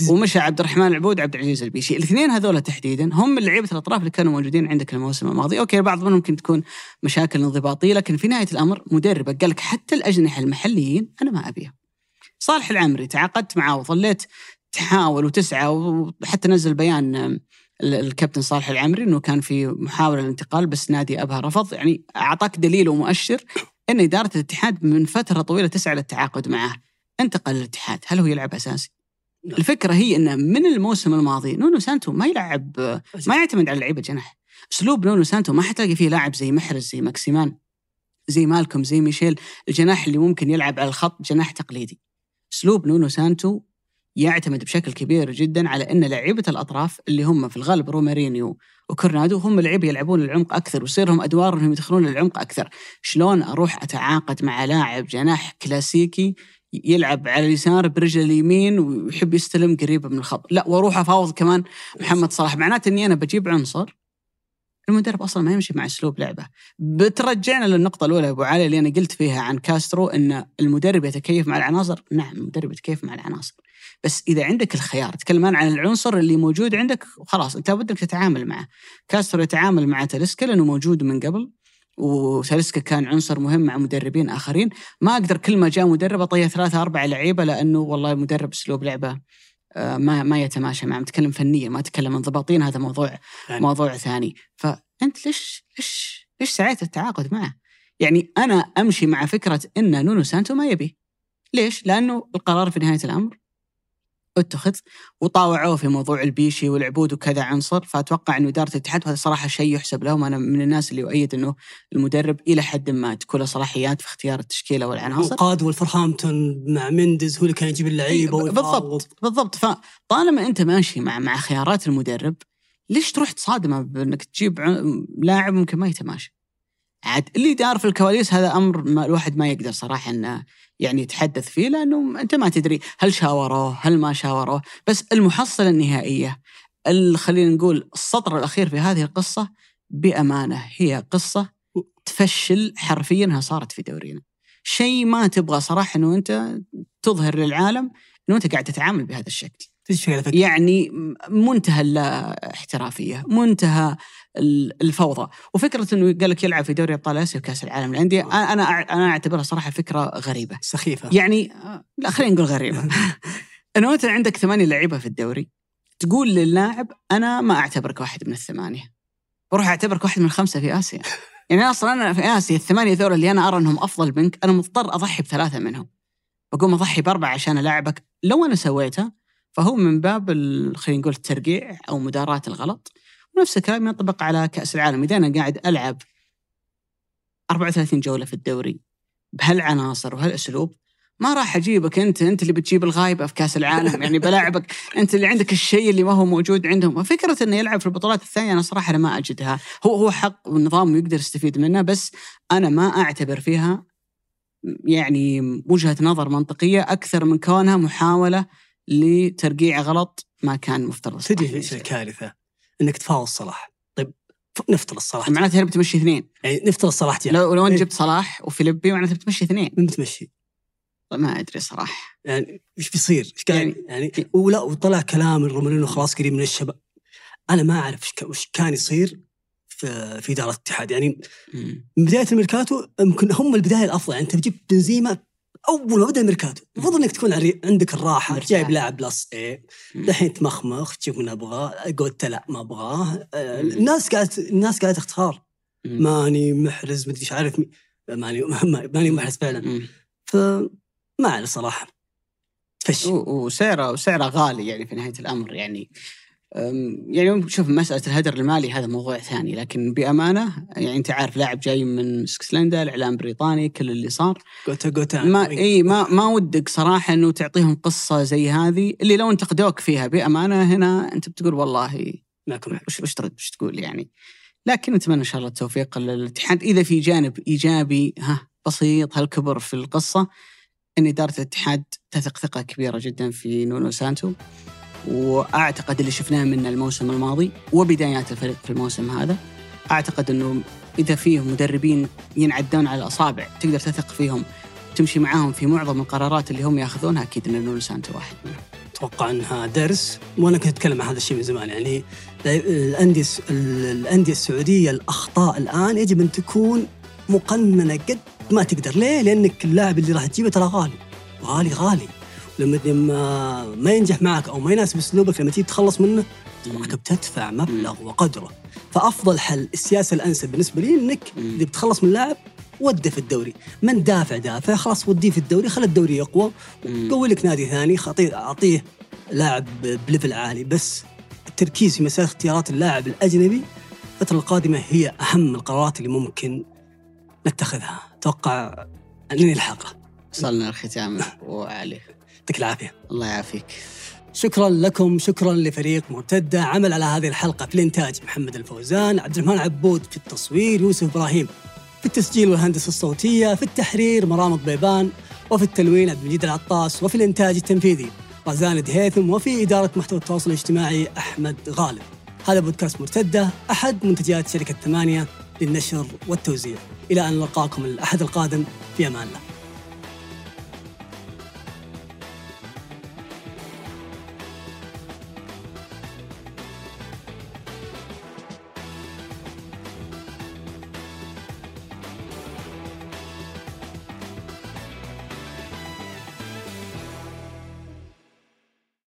ومشى عبد الرحمن العبود، عبد العزيز البيشي. الاثنين هذول تحديدا هم اللعيبة الأطراف اللي كانوا موجودين عندك الموسم الماضي. أوكي بعض منهم ممكن تكون مشاكل انضباطية، لكن في نهاية الأمر مدربك قال لك حتى الأجنحة المحليين أنا ما أبيها. صالح العمري تعاقدت معه وظليت تحاول وتسعى، وحتى نزل بيان الكابتن صالح العمري أنه كان في محاولة للانتقال بس نادي أبها رفض. يعني أعطاك دليل ومؤشر أن إدارة الاتحاد من فترة طويلة تسعى للتعاقد معه. انتقل للاتحاد، هل هو يلعب أساسي؟ الفكرة هي أنه من الموسم الماضي نونو سانتو ما يعتمد على لعيبة جناح. اسلوب نونو سانتو ما حتلاقي فيه لاعب زي محرز، زي ماكسيمان، زي مالكم، زي ميشيل، الجناح اللي ممكن يلعب على الخط جناح تقليدي. اسلوب نونو سانتو يعتمد بشكل كبير جدا على ان لعيبه الاطراف اللي هم في الغالب رومارينيو وكورنادو هم اللعيبه يلعبون العمق اكثر ويصيرهم ادوارهم يدخلون العمق اكثر. شلون اروح اتعاقد مع لاعب جناح كلاسيكي يلعب على اليسار برجل اليمين ويحب يستلم قريب من الخط، لا واروح افاوض كمان محمد صلاح، معناته اني انا بجيب عنصر المدرب اصلا ما يمشي مع اسلوب لعبه. بترجعنا للنقطه الاولى ابو علي اللي انا قلت فيها عن كاسترو، ان المدرب يتكيف مع العناصر. نعم المدرب يتكيف مع العناصر، بس إذا عندك الخيار، تكلمان عن العنصر اللي موجود عندك وخلاص أنت بدك تتعامل معه. كاسترو يتعامل مع تاليسكا لأنه موجود من قبل، وتاليسكا كان عنصر مهم مع مدربين آخرين. ما أقدر كل ما جاء مدرب أطيّه 3-4 لعيبة، لأنه والله مدرب أسلوب لعبة ما يتماشى معه. متكلم فنيا، ما أتكلم انضباطين، هذا موضوع ثاني. فأنت ليش سعيت التعاقد معه؟ يعني أنا أمشي مع فكرة إن نونو سانتو ما يبي. ليش؟ لأنه القرار في نهاية الأمر اتخذ، وطاوعوه في موضوع البيشي والعبود وكذا عنصر. فأتوقع أن إدارة الاتحاد، وهذا صراحة شيء يحسب لهم، أنا من الناس اللي أؤيد أنه المدرب إلى حد ما تكون له صلاحيات في اختيار التشكيلة والعناصر. وقاد والفرهامبتون مع مندز هو اللي كان يجيب اللعيبة. بالضبط. فطالما أنت ماشي مع خيارات المدرب، ليش تروح تصادمه بأنك تجيب لاعب ممكن ما يتماشى؟ عاد اللي دار في الكواليس هذا أمر ما الواحد ما يقدر صراحة أنه يعني يتحدث فيه، لأنه أنت ما تدري هل شاوروه هل ما شاوروه. بس المحصلة النهائية، خلينا نقول السطر الأخير في هذه القصة، بأمانة هي قصة تفشل حرفيا. ها صارت في دورينا شيء ما تبغى صراحة أنه أنت تظهر للعالم أنه أنت قاعد تتعامل بهذا الشكل. يعني منتهى الاحترافية، منتهى الفوضى. وفكرة إنه قالك يلعب في دوري أبطال آسيا وكأس العالم للأندية، أنا أعتبرها صراحة فكرة غريبة سخيفة. يعني لا، خلينا نقول غريبة. إنه أنت عندك 8 لعيبة في الدوري، تقول للاعب أنا ما أعتبرك واحد من ال8، بروح أعتبرك واحد من 5 في آسيا. يعني أصلا أنا في آسيا ال8 ذول اللي أنا أرى أنهم أفضل منك، أنا مضطر أضحي ب3 منهم، بقوم أضحي ب4 عشان ألاعبك. لو أنا سويتها فهو من باب خلينا نقول الترقيع أو مداراة الغلط. ونفس الكلام ينطبق على كأس العالم. إذا أنا قاعد ألعب 34 جولة في الدوري بهالعناصر وهالأسلوب، ما راح أجيبك أنت اللي بتجيب الغايبة في كأس العالم. يعني بلاعبك أنت اللي عندك الشيء اللي ما هو موجود عندهم. وفكرة أنه يلعب في البطولات الثانية أنا صراحة أنا ما أجدها. هو حق والنظام ويقدر يستفيد منه، بس أنا ما أعتبر فيها يعني وجهة نظر منطقية أكثر من كونها محاولة لترقيع غلط ما كان مفترض. تدري إيش الكارثة؟ إنك تفاوض صلاح. طيب نفترض صلاح، معناته هل بتمشي 2؟ يعني نفترض صلاح يعني. لو أنت جبت صلاح وفيليبي معناته بتمشي 2. من بتمشي؟ طيب ما أدري صراحة. يعني إيش بيصير؟ إيش كان يعني ولا وطلع كلام الرومانينو خلاص قريب من الشباب. أنا ما أعرف إيش كان يصير في إدارة الاتحاد. يعني من بداية الميركاتو يمكن هم البداية الأفضل. يعني أنت بتجيب بنزيما أول ما بدأ الميركاتو، المفروض إنك تكون عندك الراحة، جايب لاعب بلاص إيه، دحين تمخمخ تشوف من أبغاه، جوتا لا ما أبغاه، الناس قاعدة تختار، ماني محرز مدري إيش عارف ماني محرز فعلا. فما على صراحة تفشل، وسعره غالي يعني في نهاية الأمر. يعني شوف مسألة الهدر المالي هذا موضوع ثاني، لكن بأمانة يعني أنت عارف لاعب جاي من اسكتلندا، الإعلام بريطاني، كل اللي صار جوتا ما ودك صراحة إنه تعطيهم قصة زي هذه اللي لو انتقدوك فيها بأمانة هنا أنت بتقول والله وش تقول يعني. لكن نتمنى إن شاء الله التوفيق للاتحاد. إذا في جانب إيجابي بسيط هالكبر في القصة، إن إدارة الاتحاد تثق ثقة كبيرة جدا في نونو سانتو، وأعتقد اللي شفناه منه الموسم الماضي وبدايات الفريق في الموسم هذا، أعتقد أنه إذا فيه مدربين ينعدون على الأصابع تقدر تثق فيهم تمشي معاهم في معظم القرارات اللي هم يأخذونها، أكيد أن نونو سانتو واحد منهم. أتوقع أنها درس، وأنا كنت أتكلم عن هذا الشيء من زمان. يعني الأندية السعودية الأخطاء الآن يجب أن تكون مقننة قد ما تقدر. ليه؟ لأنك اللاعب اللي راح تجيبه ترى غالي. لما ما ينجح معك أو ما يناسب أسلوبك، لما تيجي تخلص منه راك بتدفع مبلغ وقدره. فأفضل حل، السياسة الأنسب بالنسبة لي، إنك إذا بتخلص من لاعب وده في الدوري، من دافع خلاص وديه في الدوري، خلي الدوري يقوى وقوي لك نادي ثاني، أعطيه لاعب بليفل عالي. بس التركيز في مسألة اختيارات اللاعب الأجنبي الفترة القادمة هي أهم القرارات اللي ممكن نتخذها. أتوقع أنني الحقها. وصلنا الختام وعلي يعطيك العافية. الله يعافيك. شكرا لكم، شكرا لفريق مرتدة عمل على هذه الحلقة، في الإنتاج محمد الفوزان، عبد الرحمن عبود في التصوير، يوسف إبراهيم في التسجيل والهندسة الصوتية، في التحرير مرام الضيبان، وفي التلوين عبد المجيد العطاس، وفي الإنتاج التنفيذي رزان دهيثم، وفي إدارة محتوى التواصل الاجتماعي أحمد غالب. هذا بودكاست مرتدة، أحد منتجات شركة 8 للنشر والتوزيع. إلى أن نلقاكم الأحد القادم، في أمان الله.